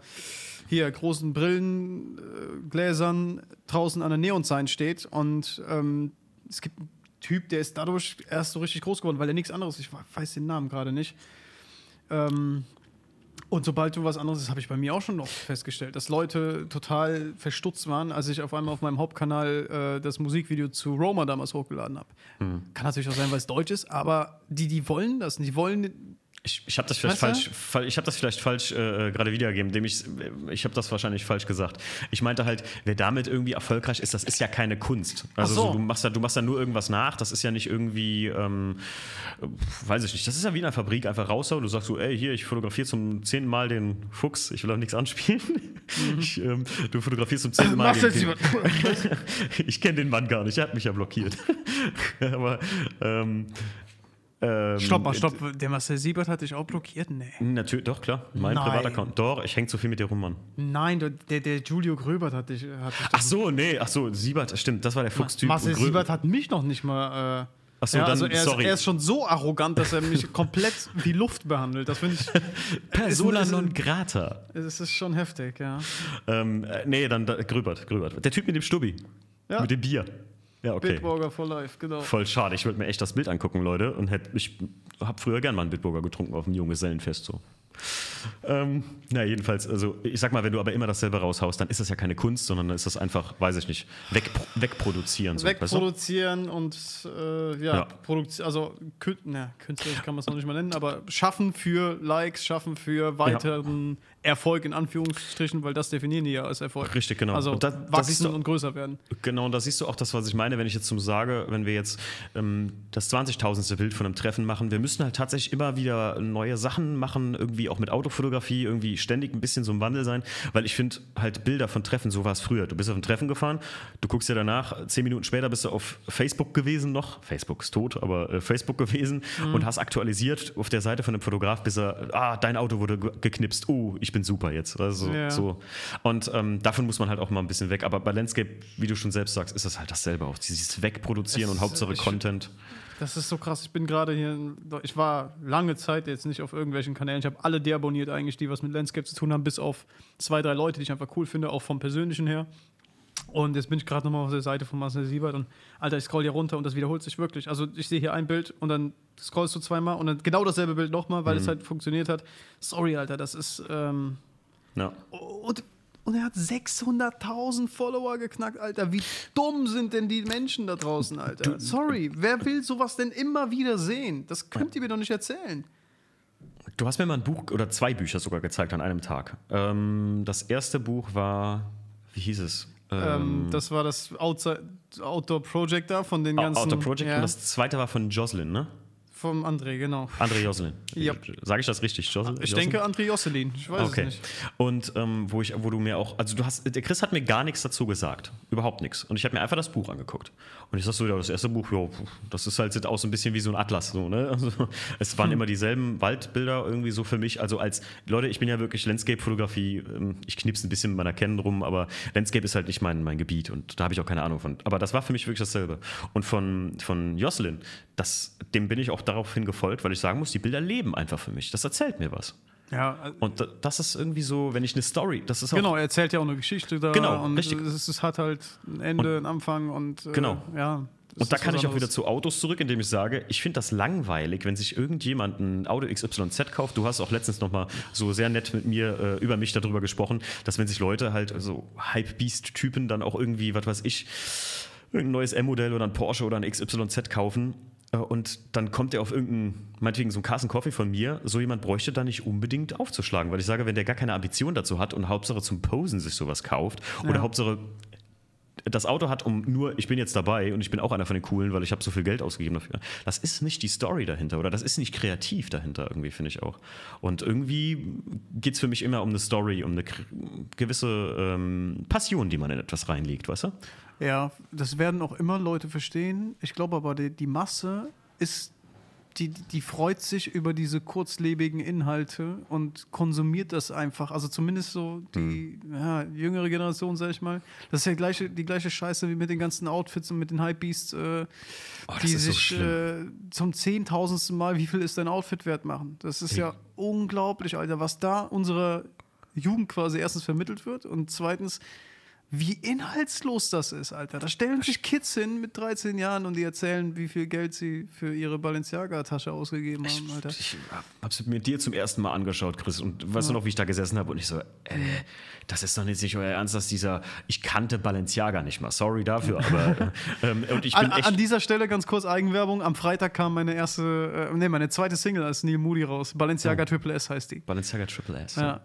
hier, großen Brillengläsern äh, draußen an der Neonsign steht. Und ähm, es gibt einen Typ, der ist dadurch erst so richtig groß geworden, weil er nichts anderes, ich weiß den Namen gerade nicht. Ähm, und sobald du was anderes, das habe ich bei mir auch schon noch festgestellt, dass Leute total verstutzt waren, als ich auf einmal auf meinem Hauptkanal äh, das Musikvideo zu Roma damals hochgeladen habe. Mhm. Kann natürlich auch sein, weil es deutsch ist, aber die, die wollen das nicht. Die wollen Ich, ich habe das, hab das vielleicht falsch äh, gerade wiedergegeben, indem ich, ich habe das wahrscheinlich falsch gesagt. Ich meinte halt, wer damit irgendwie erfolgreich ist, das ist ja keine Kunst. Also so. So, du machst da, du machst da nur irgendwas nach, das ist ja nicht irgendwie, ähm, weiß ich nicht, das ist ja wie in einer Fabrik, einfach raushauen, du sagst so, ey, hier, ich fotografiere zum zehnten Mal den Fuchs, ich will auch nichts anspielen. Mhm. Ich, ähm, du fotografierst zum zehnten Mal den, den ich kenne den Mann gar nicht, er hat mich ja blockiert. Aber, ähm, Ähm, stopp mal, stopp. Der Marcel Siebert hat dich auch blockiert? Nee. Natürlich, doch, klar. Mein Nein. Privataccount. Doch, ich häng zu viel mit dir rum, Mann. Nein, der, der Julio Gröbert hat dich... Hat dich ach so, nee, ach so, Siebert, stimmt, das war der Fuchs-Typ. Marcel Siebert hat mich noch nicht mal... Äh Ach so, ja, dann, also er, sorry. Ist, er ist schon so arrogant, dass er mich komplett wie Luft behandelt. Das finde ich... Persona non grata. Es ist schon heftig, ja. Ähm, nee, dann da, Gröbert, Gröbert. Der Typ mit dem Stubbi. Ja. Mit dem Bier. Ja, okay. Bitburger for life, genau. Voll schade, ich würde mir echt das Bild angucken, Leute. Und hätt, ich habe früher gern mal einen Bitburger getrunken auf dem Junggesellenfest. So. Ähm, na, jedenfalls, also ich sag mal, wenn du aber immer dasselbe raushaust, dann ist das ja keine Kunst, sondern dann ist das einfach, weiß ich nicht, weg, wegproduzieren. So, wegproduzieren weißt du? und äh, ja, ja. Produzi- also kün- na, künstlerisch kann man es noch nicht mal nennen, aber schaffen für Likes, schaffen für weiteren ja. Erfolg in Anführungsstrichen, weil das definieren die ja als Erfolg. Richtig, genau. Also und da, wachsen da siehst du, und größer werden. Genau, und da siehst du auch das, was ich meine, wenn ich jetzt zum sage, wenn wir jetzt ähm, das zwanzigtausendste Bild von einem Treffen machen, wir müssen halt tatsächlich immer wieder neue Sachen machen, irgendwie auch mit Autofotografie irgendwie ständig ein bisschen so im Wandel sein, weil ich finde halt Bilder von Treffen, so war es früher. Du bist auf ein Treffen gefahren, du guckst ja danach, zehn Minuten später bist du auf Facebook gewesen noch, Facebook ist tot, aber äh, Facebook gewesen mhm. und hast aktualisiert auf der Seite von einem Fotograf, bis er, ah, dein Auto wurde ge- geknipst, oh, ich bin super jetzt. Also ja. so. Und ähm, davon muss man halt auch mal ein bisschen weg, aber bei Landscape, wie du schon selbst sagst, ist das halt dasselbe auch, dieses Wegproduzieren es, und Hauptsache ich, Content. Das ist so krass, ich bin gerade hier, ich war lange Zeit jetzt nicht auf irgendwelchen Kanälen, ich habe alle deabonniert eigentlich, die was mit Landscape zu tun haben, bis auf zwei, drei Leute, die ich einfach cool finde, auch vom Persönlichen her. Und jetzt bin ich gerade nochmal auf der Seite von Marcel Siebert und Alter, ich scroll hier runter und das wiederholt sich wirklich. Also ich sehe hier ein Bild und dann scrollst du zweimal und dann genau dasselbe Bild nochmal, weil mhm. es halt funktioniert hat. Sorry, Alter, das ist... Ähm, no. Und... Und er hat sechshunderttausend Follower geknackt, Alter. Wie dumm sind denn die Menschen da draußen, Alter? Sorry, wer will sowas denn immer wieder sehen? Das könnt ihr mir doch nicht erzählen. Du hast mir mal ein Buch oder zwei Bücher sogar gezeigt an einem Tag. Ähm, das erste Buch war, wie hieß es? Ähm, das war das Outside, Outdoor Project da von den ganzen... Outdoor Project ja. Und das zweite war von Josselin, ne? Vom André, genau. André Josselin. Yep. Sage ich das richtig? Josselin? Ich denke André Josselin. Ich weiß okay. es nicht. Und ähm, wo, ich, wo du mir auch, also du hast, der Chris hat mir gar nichts dazu gesagt. Überhaupt nichts. Und ich habe mir einfach das Buch angeguckt. Und ich sag so, ja, das erste Buch, jo, das ist halt sieht aus so ein bisschen wie so ein Atlas. So, ne? Also, es waren hm. immer dieselben Waldbilder irgendwie so für mich. Also als, Leute, ich bin ja wirklich Landscape-Fotografie, ich knips ein bisschen mit meiner Canon rum, aber Landscape ist halt nicht mein, mein Gebiet und da habe ich auch keine Ahnung von. Aber das war für mich wirklich dasselbe. Und von, von Josselin, das, dem bin ich auch daraufhin gefolgt, weil ich sagen muss, die Bilder leben einfach für mich. Das erzählt mir was. Ja. Und das ist irgendwie so, wenn ich eine Story, das ist auch genau, er erzählt ja auch eine Geschichte da. Genau, und richtig. Es, es hat halt ein Ende, und, einen Anfang und genau. Äh, ja. Und da kann ich auch wieder zu Autos zurück, indem ich sage, ich finde das langweilig, wenn sich irgendjemand ein Auto X Y Z kauft. Du hast auch letztens nochmal so sehr nett mit mir äh, über mich darüber gesprochen, dass wenn sich Leute halt so Hype-Beast-Typen dann auch irgendwie, was weiß ich, irgendein neues M-Modell oder ein Porsche oder ein X Y Z kaufen, und dann kommt er auf irgendeinen, meinetwegen so einen Carson Coffee von mir, so jemand bräuchte da nicht unbedingt aufzuschlagen, weil ich sage, wenn der gar keine Ambition dazu hat und Hauptsache zum Posen sich sowas kauft ja. oder Hauptsache das Auto hat, um nur, ich bin jetzt dabei und ich bin auch einer von den Coolen, weil ich habe so viel Geld ausgegeben dafür. Das ist nicht die Story dahinter oder das ist nicht kreativ dahinter irgendwie, finde ich auch. Und irgendwie geht es für mich immer um eine Story, um eine gewisse ähm, Passion, die man in etwas reinlegt, weißt du? Ja, das werden auch immer Leute verstehen. Ich glaube aber, die, die Masse ist, die, die freut sich über diese kurzlebigen Inhalte und konsumiert das einfach. Also zumindest so die mhm. ja, jüngere Generation, sag ich mal. Das ist ja gleiche, die gleiche Scheiße wie mit den ganzen Outfits und mit den Hypebeasts, äh, oh, die sich so äh, zum zehntausendsten Mal, wie viel ist dein Outfit wert, machen. Das ist hey. ja unglaublich, Alter, was da unserer Jugend quasi erstens vermittelt wird und zweitens wie inhaltslos das ist, Alter. Da stellen sich Kids hin mit dreizehn Jahren und die erzählen, wie viel Geld sie für ihre Balenciaga-Tasche ausgegeben haben, Alter. Ich, ich hab's mir dir zum ersten Mal angeschaut, Chris. Und weißt ja. du noch, wie ich da gesessen habe und ich so, äh, das ist doch jetzt nicht euer Ernst, dass dieser, ich kannte Balenciaga nicht mal. Sorry dafür, aber ähm, und ich bin an, echt an dieser Stelle ganz kurz Eigenwerbung. Am Freitag kam meine erste, äh, nee, meine zweite Single als Neil Moody raus. Balenciaga ja. Triple S heißt die. Balenciaga Triple S. Ja. ja.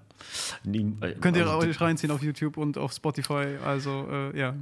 Nie, äh, Könnt ihr also, euch reinziehen auf YouTube und auf Spotify, also äh, ja,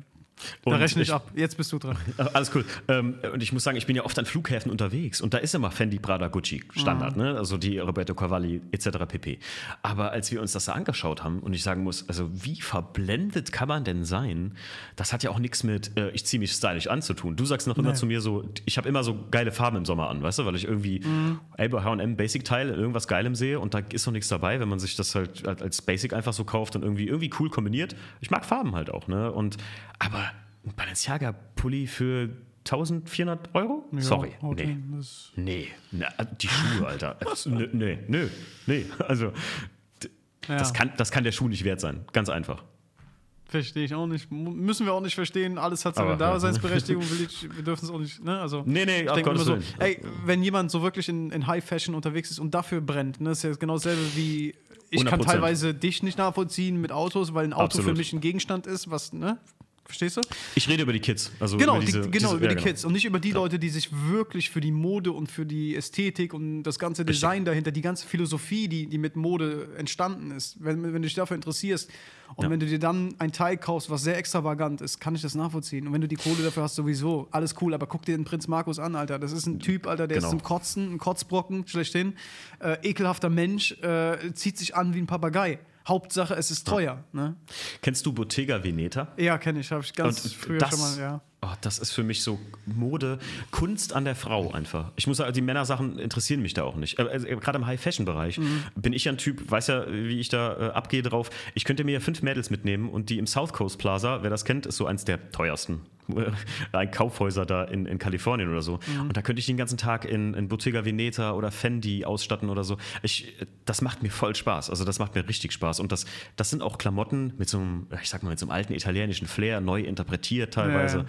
da rechne ich, ich ab, jetzt bist du dran. Alles cool. Ähm, und ich muss sagen, ich bin ja oft an Flughäfen unterwegs und da ist immer Fendi, Prada, Gucci Standard, mhm. ne? Also die Roberto Cavalli et cetera pp. Aber als wir uns das da angeschaut haben und ich sagen muss, also wie verblendet kann man denn sein, das hat ja auch nichts mit, äh, ich ziehe mich stylisch an zu tun. Du sagst noch immer nee. zu mir so, ich habe immer so geile Farben im Sommer an, weißt du, weil ich irgendwie mhm. H und M Basic-Teil in irgendwas Geilem sehe und da ist noch nichts dabei, wenn man sich das halt als Basic einfach so kauft und irgendwie, irgendwie cool kombiniert. Ich mag Farben halt auch, ne? Und, aber ein Balenciaga-Pulli für eintausendvierhundert Euro? Ja, sorry, okay. nee. Nee, na, die Schuhe, Alter. nö, nö, nö, nö. Also, d- ja. das kann, das kann der Schuh nicht wert sein. Ganz einfach. Verstehe ich auch nicht. Müssen wir auch nicht verstehen. Alles hat seine Daseinsberechtigung. Wir dürfen es auch nicht. Ne? Also, nee, nee, ich denke immer so, ey, wenn jemand so wirklich in, in High Fashion unterwegs ist und dafür brennt, ne, ist ja genau dasselbe wie. Ich hundert Prozent kann teilweise dich nicht nachvollziehen mit Autos, weil ein Auto Absolut. für mich ein Gegenstand ist, was, ne? Verstehst du? Ich rede über die Kids. Also genau, über, diese, die, genau, diese, über ja, die Kids. Genau. Und nicht über die ja. Leute, die sich wirklich für die Mode und für die Ästhetik und das ganze Design Richtig. dahinter, die ganze Philosophie, die, die mit Mode entstanden ist. Wenn, wenn du dich dafür interessierst und ja. wenn du dir dann ein Teil kaufst, was sehr extravagant ist, kann ich das nachvollziehen. Und wenn du die Kohle dafür hast, sowieso, alles cool. Aber guck dir den Prinz Markus an, Alter. Das ist ein Typ, Alter, der genau. ist zum Kotzen, ein Kotzbrocken, schlechthin. Äh, ekelhafter Mensch, äh, zieht sich an wie ein Papagei. Hauptsache, es ist teuer. Ja. Ne? Kennst du Bottega Veneta? Ja, kenne ich. Habe ich ganz und früher das, schon mal, ja. Oh, das ist für mich so Mode, Kunst an der Frau einfach. Ich muss sagen, die Männersachen interessieren mich da auch nicht. Also, gerade im High-Fashion-Bereich mhm. bin ich ja ein Typ, weiß ja, wie ich da äh, abgehe drauf. Ich könnte mir ja fünf Mädels mitnehmen und die im South Coast Plaza, wer das kennt, ist so eins der teuersten ein Kaufhäuser da in, in Kalifornien oder so. Mhm. Und da könnte ich den ganzen Tag in, in Bottega Veneta oder Fendi ausstatten oder so. Ich, das macht mir voll Spaß. Also das macht mir richtig Spaß. Und das, das sind auch Klamotten mit so einem, ich sag mal, mit so einem alten italienischen Flair, neu interpretiert teilweise. Ja.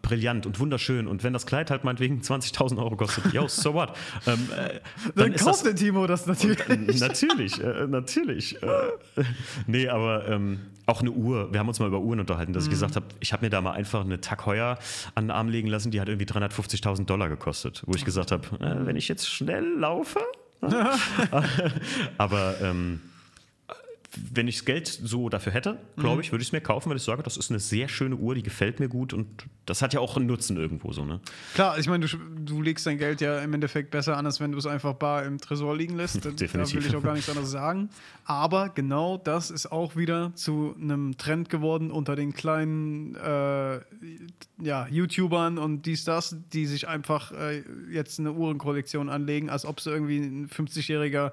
Brillant und wunderschön. Und wenn das Kleid halt meinetwegen zwanzigtausend Euro kostet, yo, so what? Ähm, äh, dann dann kauft der Timo das natürlich. Und, äh, natürlich, äh, natürlich. Äh, nee, aber ähm, auch eine Uhr. Wir haben uns mal über Uhren unterhalten, dass mhm. ich gesagt habe, ich habe mir da mal einfach eine Tag Heuer an den Arm legen lassen, die hat irgendwie dreihundertfünfzigtausend Dollar gekostet. Wo ich gesagt habe, äh, wenn ich jetzt schnell laufe. aber ähm, wenn ich das Geld so dafür hätte, glaube ich, würde ich es mir kaufen, weil ich sage, das ist eine sehr schöne Uhr, die gefällt mir gut und das hat ja auch einen Nutzen irgendwo so, ne? Klar, ich meine, du, du legst dein Geld ja im Endeffekt besser an, als wenn du es einfach bar im Tresor liegen lässt. Definitiv. Da will ich auch gar nichts anderes sagen. Aber genau das ist auch wieder zu einem Trend geworden unter den kleinen äh, ja, YouTubern und dies, das, die sich einfach äh, jetzt eine Uhrenkollektion anlegen, als ob es irgendwie ein fünfzigjähriger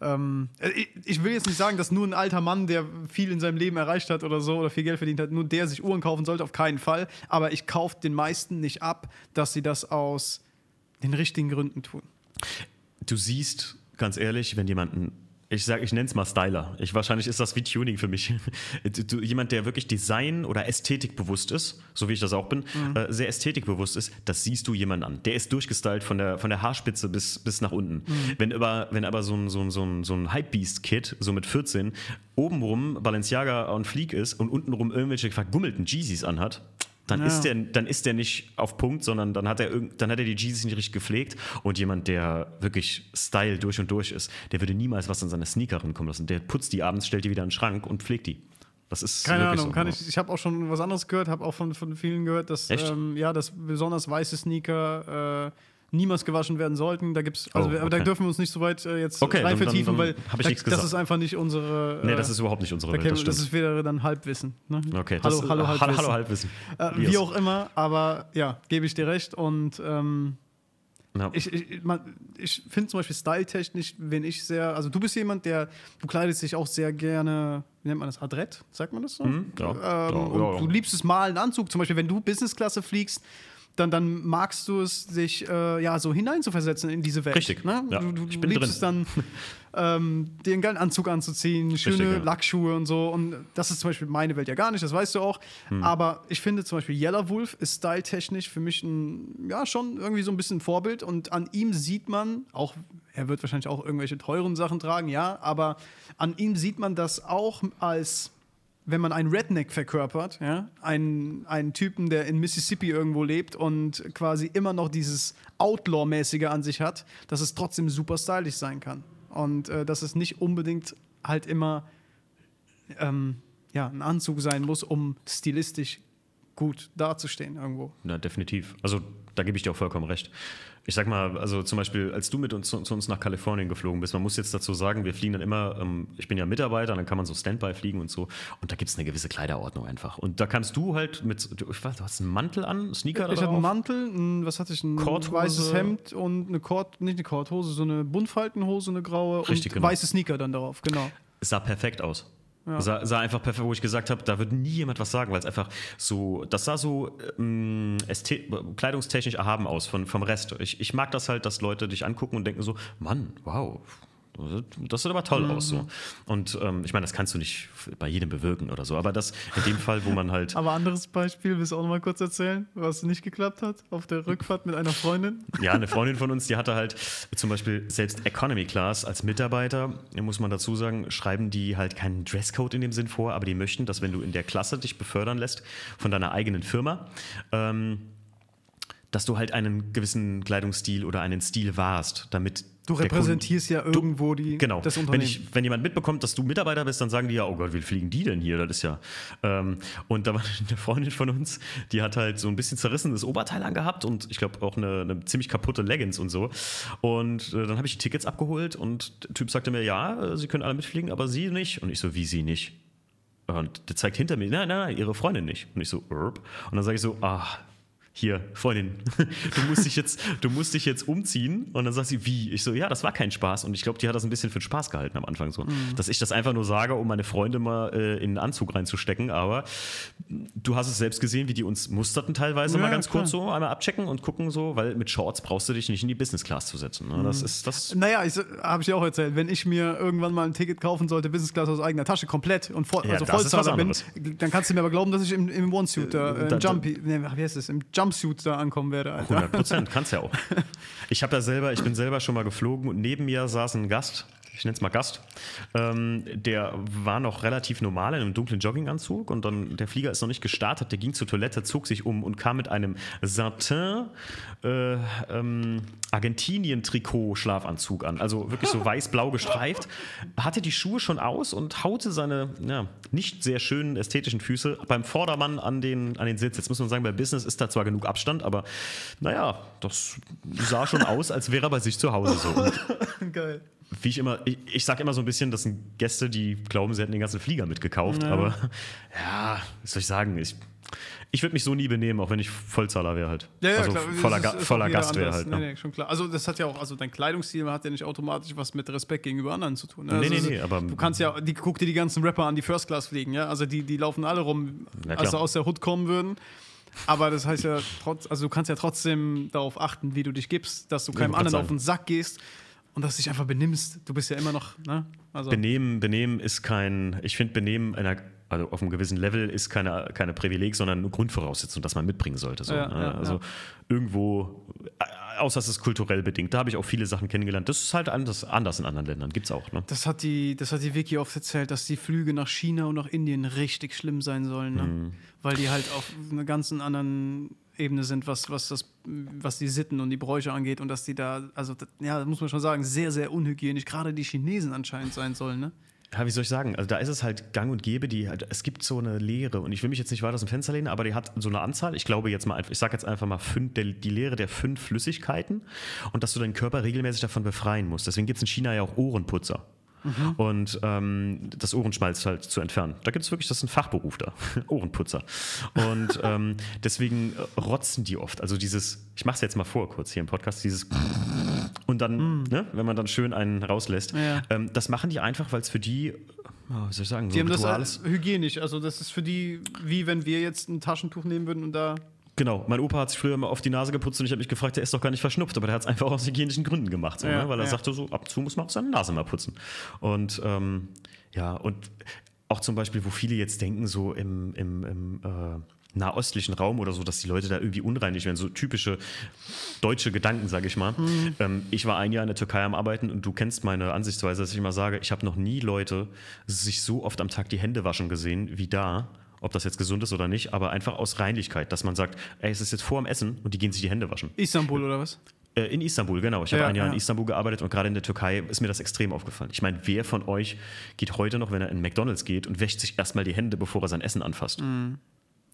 ähm, ich, ich will jetzt nicht sagen, dass nur ein alter Mann, der viel in seinem Leben erreicht hat oder so oder viel Geld verdient hat, nur der sich Uhren kaufen sollte, auf keinen Fall. Aber ich kaufe den meisten nicht ab, dass sie das aus den richtigen Gründen tun. Du siehst, ganz ehrlich, wenn jemanden, ich sage, ich nenne es mal Styler. Ich, wahrscheinlich ist das wie Tuning für mich. Du, jemand, der wirklich Design oder Ästhetik bewusst ist, so wie ich das auch bin, mhm. äh, sehr ästhetikbewusst ist, das siehst du jemanden an. Der ist durchgestylt von der, von der Haarspitze bis, bis nach unten. Mhm. Wenn, über, wenn aber so ein, so ein, so ein, so ein Hypebeast-Kid, so mit vierzehn, obenrum Balenciaga on Fleek ist und untenrum irgendwelche vergummelten Yeezys anhat, Dann, ja. ist der, dann ist der nicht auf Punkt, sondern dann hat er, dann hat er die Yeezys nicht richtig gepflegt. Und jemand, der wirklich Style durch und durch ist, der würde niemals was an seine Sneaker rankommen lassen. Der putzt die abends, stellt die wieder in den Schrank und pflegt die. Das ist keine Ahnung, so. Kann ich, ich habe auch schon was anderes gehört, habe auch von, von vielen gehört, dass, ähm, ja, dass besonders weiße Sneaker äh, niemals gewaschen werden sollten. Da gibt's, also, oh, okay. Aber da dürfen wir uns nicht so weit äh, jetzt okay, rein vertiefen, weil da, das gesagt. ist einfach nicht unsere. Äh, nee, das ist überhaupt nicht unsere da Welt. Das, das ist wieder dann Halbwissen. Ne? Okay, hallo, das, hallo, Halbwissen. Hallo, Halbwissen. Äh, wie yes. auch immer, aber ja, gebe ich dir recht. Und ähm, no. ich, ich, ich finde zum Beispiel styletechnisch, wenn ich sehr. Also, du bist jemand, der. Du kleidest dich auch sehr gerne. Wie nennt man das? Adrett? Sagt man das so? Mhm, ja, ähm, ja, ja, ja. Und du liebst es mal einen Anzug. Zum Beispiel, wenn du Businessklasse fliegst. dann, dann magst du es, sich äh, ja, so hineinzuversetzen in diese Welt. Richtig. Ne? Ja. Du, du ich bin liebst drin. es dann, ähm, dir einen geilen Anzug anzuziehen, schöne Richtig, ja. Lackschuhe und so. Und das ist zum Beispiel meine Welt ja gar nicht, das weißt du auch. Hm. Aber ich finde zum Beispiel Yellow Wolf ist styletechnisch für mich ein, ja, schon irgendwie so ein bisschen ein Vorbild. Und an ihm sieht man, auch er wird wahrscheinlich auch irgendwelche teuren Sachen tragen, ja, aber an ihm sieht man das auch als, wenn man einen Redneck verkörpert, ja, einen, einen Typen, der in Mississippi irgendwo lebt und quasi immer noch dieses Outlaw-mäßige an sich hat, dass es trotzdem super stylisch sein kann. Und äh, dass es nicht unbedingt halt immer ähm, ja, ein Anzug sein muss, um stilistisch gut dazustehen irgendwo. Na, definitiv. Also da gebe ich dir auch vollkommen recht. Ich sag mal, also zum Beispiel, als du mit uns zu, zu uns nach Kalifornien geflogen bist, man muss jetzt dazu sagen, wir fliegen dann immer, ähm, ich bin ja Mitarbeiter, dann kann man so Standby fliegen und so, und da gibt es eine gewisse Kleiderordnung einfach. Und da kannst du halt mit, du, ich weiß, du hast einen Mantel an, Sneaker Ich, ich hatte einen Mantel, ein, was hatte ich, ein Korthose. Weißes Hemd und eine Kord, nicht eine Korthose, so eine Buntfaltenhose, eine graue Richtig, und genau. weiße Sneaker dann darauf, genau. Es sah perfekt aus. Ja. Sah, sah einfach perfekt, wo ich gesagt habe, da wird nie jemand was sagen, weil es einfach so, das sah so ähm, ästhet, kleidungstechnisch erhaben aus von, vom Rest. Ich, ich mag das halt, dass Leute dich angucken und denken so, Mann, wow, das sieht aber toll mhm. aus. So. Und ähm, ich meine, das kannst du nicht bei jedem bewirken oder so, aber das in dem Fall, wo man halt... Aber anderes Beispiel, willst du auch nochmal kurz erzählen, was nicht geklappt hat auf der Rückfahrt mit einer Freundin? Ja, eine Freundin von uns, die hatte halt zum Beispiel selbst Economy Class als Mitarbeiter, muss man dazu sagen, schreiben die halt keinen Dresscode in dem Sinn vor, aber die möchten, dass wenn du in der Klasse dich befördern lässt von deiner eigenen Firma, ähm, dass du halt einen gewissen Kleidungsstil oder einen Stil wahrst, damit... Du repräsentierst Kunden, ja irgendwo du, die, genau. das Unternehmen. Wenn, ich, wenn jemand mitbekommt, dass du Mitarbeiter bist, dann sagen die ja, oh Gott, wie fliegen die denn hier? Das ist ja. Ähm, und da war eine Freundin von uns, die hat halt so ein bisschen zerrissenes Oberteil angehabt und ich glaube auch eine, eine ziemlich kaputte Leggings und so. Und äh, dann habe ich die Tickets abgeholt und der Typ sagte mir, ja, sie können alle mitfliegen, aber sie nicht. Und ich so, wie sie nicht? Und der zeigt hinter mir, nein, nein, nein, ihre Freundin nicht. Und ich so, Urp. Und dann sage ich so, ach, hier, Freundin, du musst dich jetzt, du musst dich jetzt umziehen. Und dann sagt sie, wie? Ich so, ja, das war kein Spaß. Und ich glaube, die hat das ein bisschen für den Spaß gehalten am Anfang. So, mhm. Dass ich das einfach nur sage, um meine Freunde mal äh, in einen Anzug reinzustecken. Aber du hast es selbst gesehen, wie die uns musterten teilweise, ja, mal ganz klar. kurz so einmal abchecken und gucken so, weil mit Shorts brauchst du dich nicht in die Business Class zu setzen. Ne? Das mhm. ist, das naja, habe ich dir auch erzählt, wenn ich mir irgendwann mal ein Ticket kaufen sollte, Business Class aus eigener Tasche, komplett und voll, ja, also Vollzahler bin, dann kannst du mir aber glauben, dass ich im, im One-Suit, äh, im Jumpy, nee, wie heißt es, im Jumpy Jumpsuit da ankommen werde, Alter. hundert Prozent, kannst ja auch. Ich habe ja selber, ich bin selber schon mal geflogen und neben mir saß ein Gast, ich nenne es mal Gast, ähm, der war noch relativ normal in einem dunklen Jogginganzug und dann, der Flieger ist noch nicht gestartet, der ging zur Toilette, zog sich um und kam mit einem Satin äh, ähm, Argentinien-Trikot-Schlafanzug an, also wirklich so weiß-blau gestreift, hatte die Schuhe schon aus und haute seine ja, nicht sehr schönen ästhetischen Füße beim Vordermann an den, an den Sitz. Jetzt muss man sagen, bei Business ist da zwar genug Abstand, aber naja, das sah schon aus, als wäre er bei sich zu Hause so. Und geil. Wie ich immer, ich, ich sag immer so ein bisschen, das sind Gäste, die glauben, sie hätten den ganzen Flieger mitgekauft, ja. aber ja, was soll ich sagen, ich, ich würde mich so nie benehmen, auch wenn ich Vollzahler wäre halt. Ja, ja, also klar. voller, Ga- voller Gast wäre halt. Ne? Nee, nee, schon klar. Also das hat ja auch, also dein Kleidungsstil hat ja nicht automatisch was mit Respekt gegenüber anderen zu tun. Ne? Also nee, nee, nee, aber du kannst ja, die, guck dir die ganzen Rapper an, die First Class fliegen, ja, also die, die laufen alle rum, als sie aus der Hood kommen würden. Aber das heißt ja, trotz, also du kannst ja trotzdem darauf achten, wie du dich gibst, dass du keinem nee, anderen auf den Sack gehst. Und dass du dich einfach benimmst. Du bist ja immer noch, ne? Also. Benehmen, Benehmen ist kein, ich finde Benehmen einer, also auf einem gewissen Level ist keine, keine Privileg, sondern eine Grundvoraussetzung, dass man mitbringen sollte. So. Ja, ja, also ja. irgendwo, außer es ist kulturell bedingt. Da habe ich auch viele Sachen kennengelernt. Das ist halt anders, anders in anderen Ländern, gibt's auch. Ne? Das hat die, das hat die Vicky oft erzählt, dass die Flüge nach China und nach Indien richtig schlimm sein sollen. Ne? Mhm. Weil die halt auf einer ganzen anderen Ebene sind, was, was, das, was die Sitten und die Bräuche angeht und dass die da, also ja, das muss man schon sagen, sehr, sehr unhygienisch, gerade die Chinesen anscheinend sein sollen, ne? Ja, wie soll ich sagen, also da ist es halt gang und gäbe, die, es gibt so eine Lehre und ich will mich jetzt nicht weiter aus dem Fenster lehnen, aber die hat so eine Anzahl, ich glaube jetzt mal, ich sage jetzt einfach mal fünf, der, die Lehre der fünf Flüssigkeiten und dass du deinen Körper regelmäßig davon befreien musst. Deswegen gibt es in China ja auch Ohrenputzer. Mhm. Und ähm, das Ohrenschmalz halt zu entfernen. Da gibt es wirklich, das ist ein Fachberuf da, Ohrenputzer. Und ähm, deswegen rotzen die oft. Also dieses, ich mache es jetzt mal vor kurz hier im Podcast, dieses und dann, mhm. ne, wenn man dann schön einen rauslässt. Ja. Ähm, das machen die einfach, weil es für die, oh, was soll ich sagen, die so haben das alles hygienisch. Also das ist für die, wie wenn wir jetzt ein Taschentuch nehmen würden und da... Genau, mein Opa hat sich früher immer auf die Nase geputzt und ich habe mich gefragt, der ist doch gar nicht verschnupft, aber der hat es einfach aus hygienischen Gründen gemacht, so, ja, ne? Weil er ja. sagte so, ab und zu muss man auch seine Nase mal putzen. Und ähm, ja, und auch zum Beispiel, wo viele jetzt denken, so im, im, im äh, nahöstlichen Raum oder so, dass die Leute da irgendwie unreinig werden, so typische deutsche Gedanken, sage ich mal. Mhm. Ähm, ich war ein Jahr in der Türkei am Arbeiten und du kennst meine Ansichtsweise, dass ich immer sage, ich habe noch nie Leute sich so oft am Tag die Hände waschen gesehen wie da. Ob das jetzt gesund ist oder nicht, aber einfach aus Reinlichkeit, dass man sagt, ey, es ist jetzt vor dem Essen und die gehen sich die Hände waschen. Istanbul oder was? Äh, in Istanbul, genau. Ich ja, habe ein Jahr ja. in Istanbul gearbeitet und gerade in der Türkei ist mir das extrem aufgefallen. Ich meine, wer von euch geht heute noch, wenn er in McDonald's geht und wäscht sich erstmal die Hände, bevor er sein Essen anfasst? Mhm.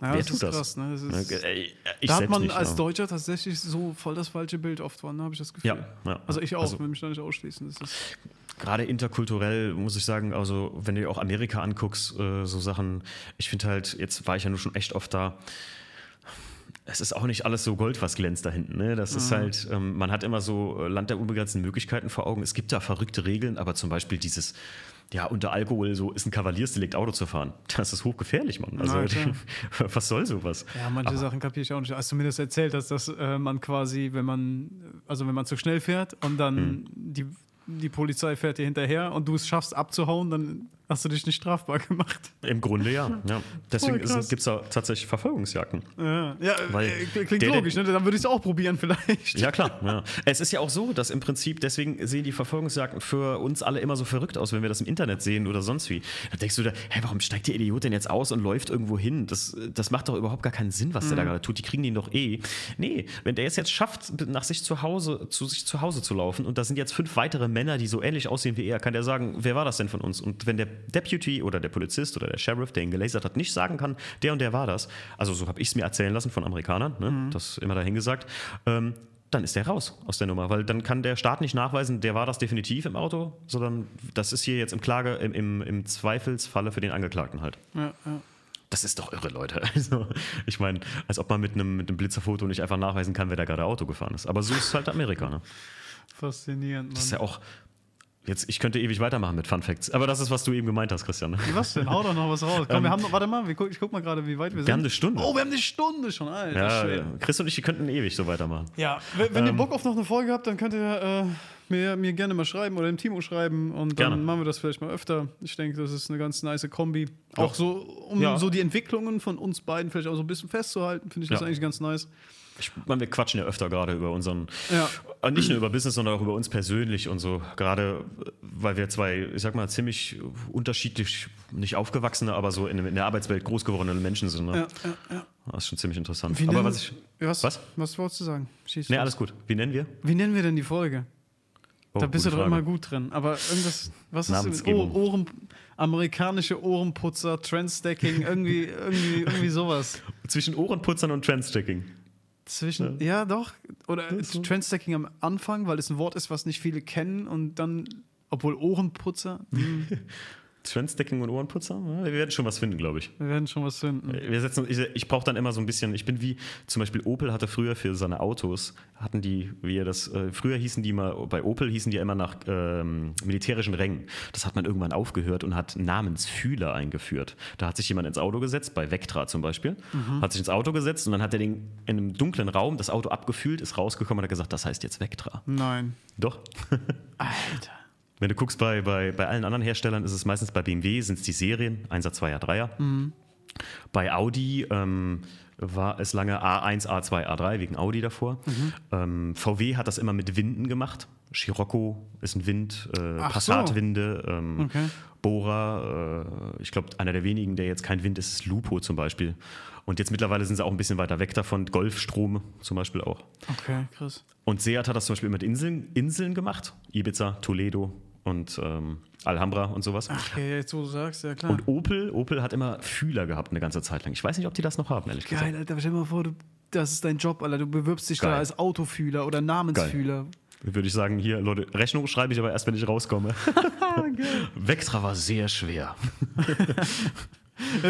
Ja, wer das tut ist das? Krass, ne? Das ist, ich, ich da hat man nicht, als Deutscher tatsächlich so voll das falsche Bild oft dran, ne? Habe ich das Gefühl. Ja, ja, also ich auch, also, will mich da nicht ausschließen. Das ist gerade interkulturell, muss ich sagen, also wenn du dir auch Amerika anguckst, äh, so Sachen, ich finde halt, jetzt war ich ja nur schon echt oft da, es ist auch nicht alles so Gold, was glänzt da hinten. Ne? Das mhm. ist halt, ähm, man hat immer so Land der unbegrenzten Möglichkeiten vor Augen. Es gibt da verrückte Regeln, aber zum Beispiel dieses, ja, unter Alkohol so ist ein Kavaliersdelikt, Auto zu fahren. Das ist hochgefährlich, Mann. Also, ja, was soll sowas? Ja, manche aber Sachen kapiere ich auch nicht. Als du mir das erzählt hast, dass äh, man quasi, wenn man, also wenn man zu schnell fährt und dann mhm. die Die Polizei fährt dir hinterher und du es schaffst abzuhauen, dann hast du dich nicht strafbar gemacht. Im Grunde ja. ja. Deswegen gibt es da tatsächlich Verfolgungsjagden. Ja, ja, weil klingt der, logisch, ne? Dann würde ich es auch probieren vielleicht. Ja klar. Ja. Es ist ja auch so, dass im Prinzip, deswegen sehen die Verfolgungsjagden für uns alle immer so verrückt aus, wenn wir das im Internet sehen oder sonst wie. Da denkst du da, hey, warum steigt der Idiot denn jetzt aus und läuft irgendwo hin? Das, das macht doch überhaupt gar keinen Sinn, was mhm. der da gerade tut. Die kriegen den doch eh. Nee, wenn der es jetzt schafft, nach sich zu Hause, zu sich zu Hause zu laufen und da sind jetzt fünf weitere Männer, die so ähnlich aussehen wie er, kann der sagen, wer war das denn von uns? Und wenn der Deputy oder der Polizist oder der Sheriff, der ihn gelasert hat, nicht sagen kann, der und der war das, also so habe ich es mir erzählen lassen von Amerikanern, ne? mhm. das immer dahingesagt, ähm, dann ist der raus aus der Nummer, weil dann kann der Staat nicht nachweisen, der war das definitiv im Auto, sondern das ist hier jetzt im Klage, im, im, im Zweifelsfalle für den Angeklagten halt. Ja, ja. Das ist doch irre, Leute. Also, ich meine, als ob man mit einem mit einem Blitzerfoto nicht einfach nachweisen kann, wer da gerade Auto gefahren ist. Aber so ist es halt Amerika, ne? Faszinierend, Mann. Das ist ja auch, jetzt, ich könnte ewig weitermachen mit Fun Facts, aber das ist, was du eben gemeint hast, Christian. Was denn? Hau doch noch was raus. Komm, ähm, wir haben noch, warte mal, wir guck, ich guck mal gerade, wie weit wir, wir sind. Wir haben eine Stunde. Oh, wir haben eine Stunde schon, Alter. Ja, schön. Chris und ich, die könnten ewig so weitermachen. Ja, wenn, wenn ähm, ihr Bock auf noch eine Folge habt, dann könnt ihr äh, mir, mir gerne mal schreiben oder dem Timo schreiben und dann gerne. Machen wir das vielleicht mal öfter. Ich denke, das ist eine ganz nice Kombi. Auch, auch so, um ja. so die Entwicklungen von uns beiden vielleicht auch so ein bisschen festzuhalten, finde ich das ja. eigentlich ganz nice. Ich meine, wir quatschen ja öfter gerade über unseren, ja. nicht nur über Business, sondern auch über uns persönlich und so. Gerade, weil wir zwei, ich sag mal, ziemlich unterschiedlich, nicht aufgewachsene, aber so in, in der Arbeitswelt groß gewordene Menschen sind. Ne? Ja, ja, ja. Das ist schon ziemlich interessant. Wie aber was ich. Was? Was, was wolltest du sagen? Schieß nee, alles gut. Wie nennen wir? Wie nennen wir denn die Folge? Oh, da bist du doch Frage. Immer gut drin. Aber irgendwas, was ist denn? Oh, Ohren, amerikanische Ohrenputzer, Trendstacking, irgendwie, irgendwie, irgendwie sowas. Zwischen Ohrenputzern und Trendstacking. Zwischen, ja. ja doch, oder so. Trendstacking am Anfang, weil es ein Wort ist, was nicht viele kennen und dann, obwohl Ohrenputzer. Trendstacking und Ohrenputzer, wir werden schon was finden, glaube ich. Wir werden schon was finden. Wir setzen, ich ich brauche dann immer so ein bisschen, ich bin wie, zum Beispiel Opel hatte früher für seine Autos, hatten die, wie er das, äh, früher hießen die mal, bei Opel hießen die immer nach ähm, militärischen Rängen. Das hat man irgendwann aufgehört und hat Namensfühler eingeführt. Da hat sich jemand ins Auto gesetzt, bei Vectra zum Beispiel, mhm. hat sich ins Auto gesetzt und dann hat er den in einem dunklen Raum das Auto abgefühlt, ist rausgekommen und hat gesagt, das heißt jetzt Vectra. Nein. Doch. Alter. Wenn du guckst, bei, bei, bei allen anderen Herstellern ist es meistens bei B M W, sind es die Serien, Einser, Zweier, Dreier. Mhm. Bei Audi ähm, war es lange A eins, A zwei, A drei, wegen Audi davor. Mhm. Ähm, V W hat das immer mit Winden gemacht. Scirocco ist ein Wind, äh, Passatwinde, so. ähm, okay. Bora, äh, ich glaube einer der wenigen, der jetzt kein Wind ist, ist Lupo zum Beispiel. Und jetzt mittlerweile sind sie auch ein bisschen weiter weg davon. Golfstrom zum Beispiel auch. Okay, krass. Und Seat hat das zum Beispiel mit Inseln, Inseln gemacht. Ibiza, Toledo. Und ähm, Alhambra und sowas. Ach, okay, jetzt wo du sagst, ja klar. Und Opel, Opel hat immer Fühler gehabt eine ganze Zeit lang. Ich weiß nicht, ob die das noch haben, ehrlich Geil, gesagt. Geil, Alter, stell dir mal vor, du, das ist dein Job, Alter. Du bewirbst dich Geil. Da als Autofühler oder Namensfühler. Geil. Würde ich sagen, hier, Leute, Rechnung schreibe ich aber erst, wenn ich rauskomme. Vectra war sehr schwer.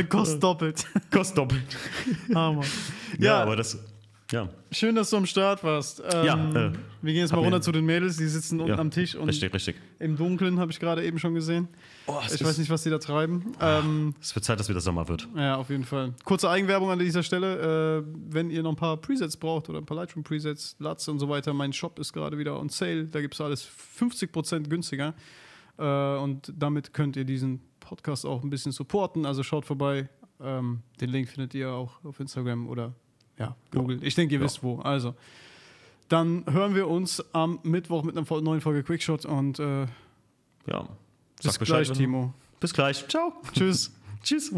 Kost doppelt. Kost doppelt. Hammer. Ja, ja, aber das Ja. Schön, dass du am Start warst. Ähm, ja, äh, wir gehen jetzt mal runter mir. zu den Mädels, die sitzen unten ja, am Tisch. Und richtig, richtig. Im Dunkeln habe ich gerade eben schon gesehen. Oh, ich weiß nicht, was die da treiben. Oh, ähm, es wird Zeit, dass wieder Sommer wird. Ja, auf jeden Fall. Kurze Eigenwerbung an dieser Stelle. Äh, wenn ihr noch ein paar Presets braucht oder ein paar Lightroom-Presets, L U Ts und so weiter, mein Shop ist gerade wieder on sale. Da gibt es alles fünfzig Prozent günstiger. Äh, und damit könnt ihr diesen Podcast auch ein bisschen supporten. Also schaut vorbei. Ähm, den Link findet ihr auch auf Instagram oder ja, Google. Ja. Ich denke, ihr ja. wisst wo. Also, dann hören wir uns am Mittwoch mit einer neuen Folge Quickshot und äh, ja. bis gleich, Timo. Bis gleich. Ciao. Tschüss. Tschüss.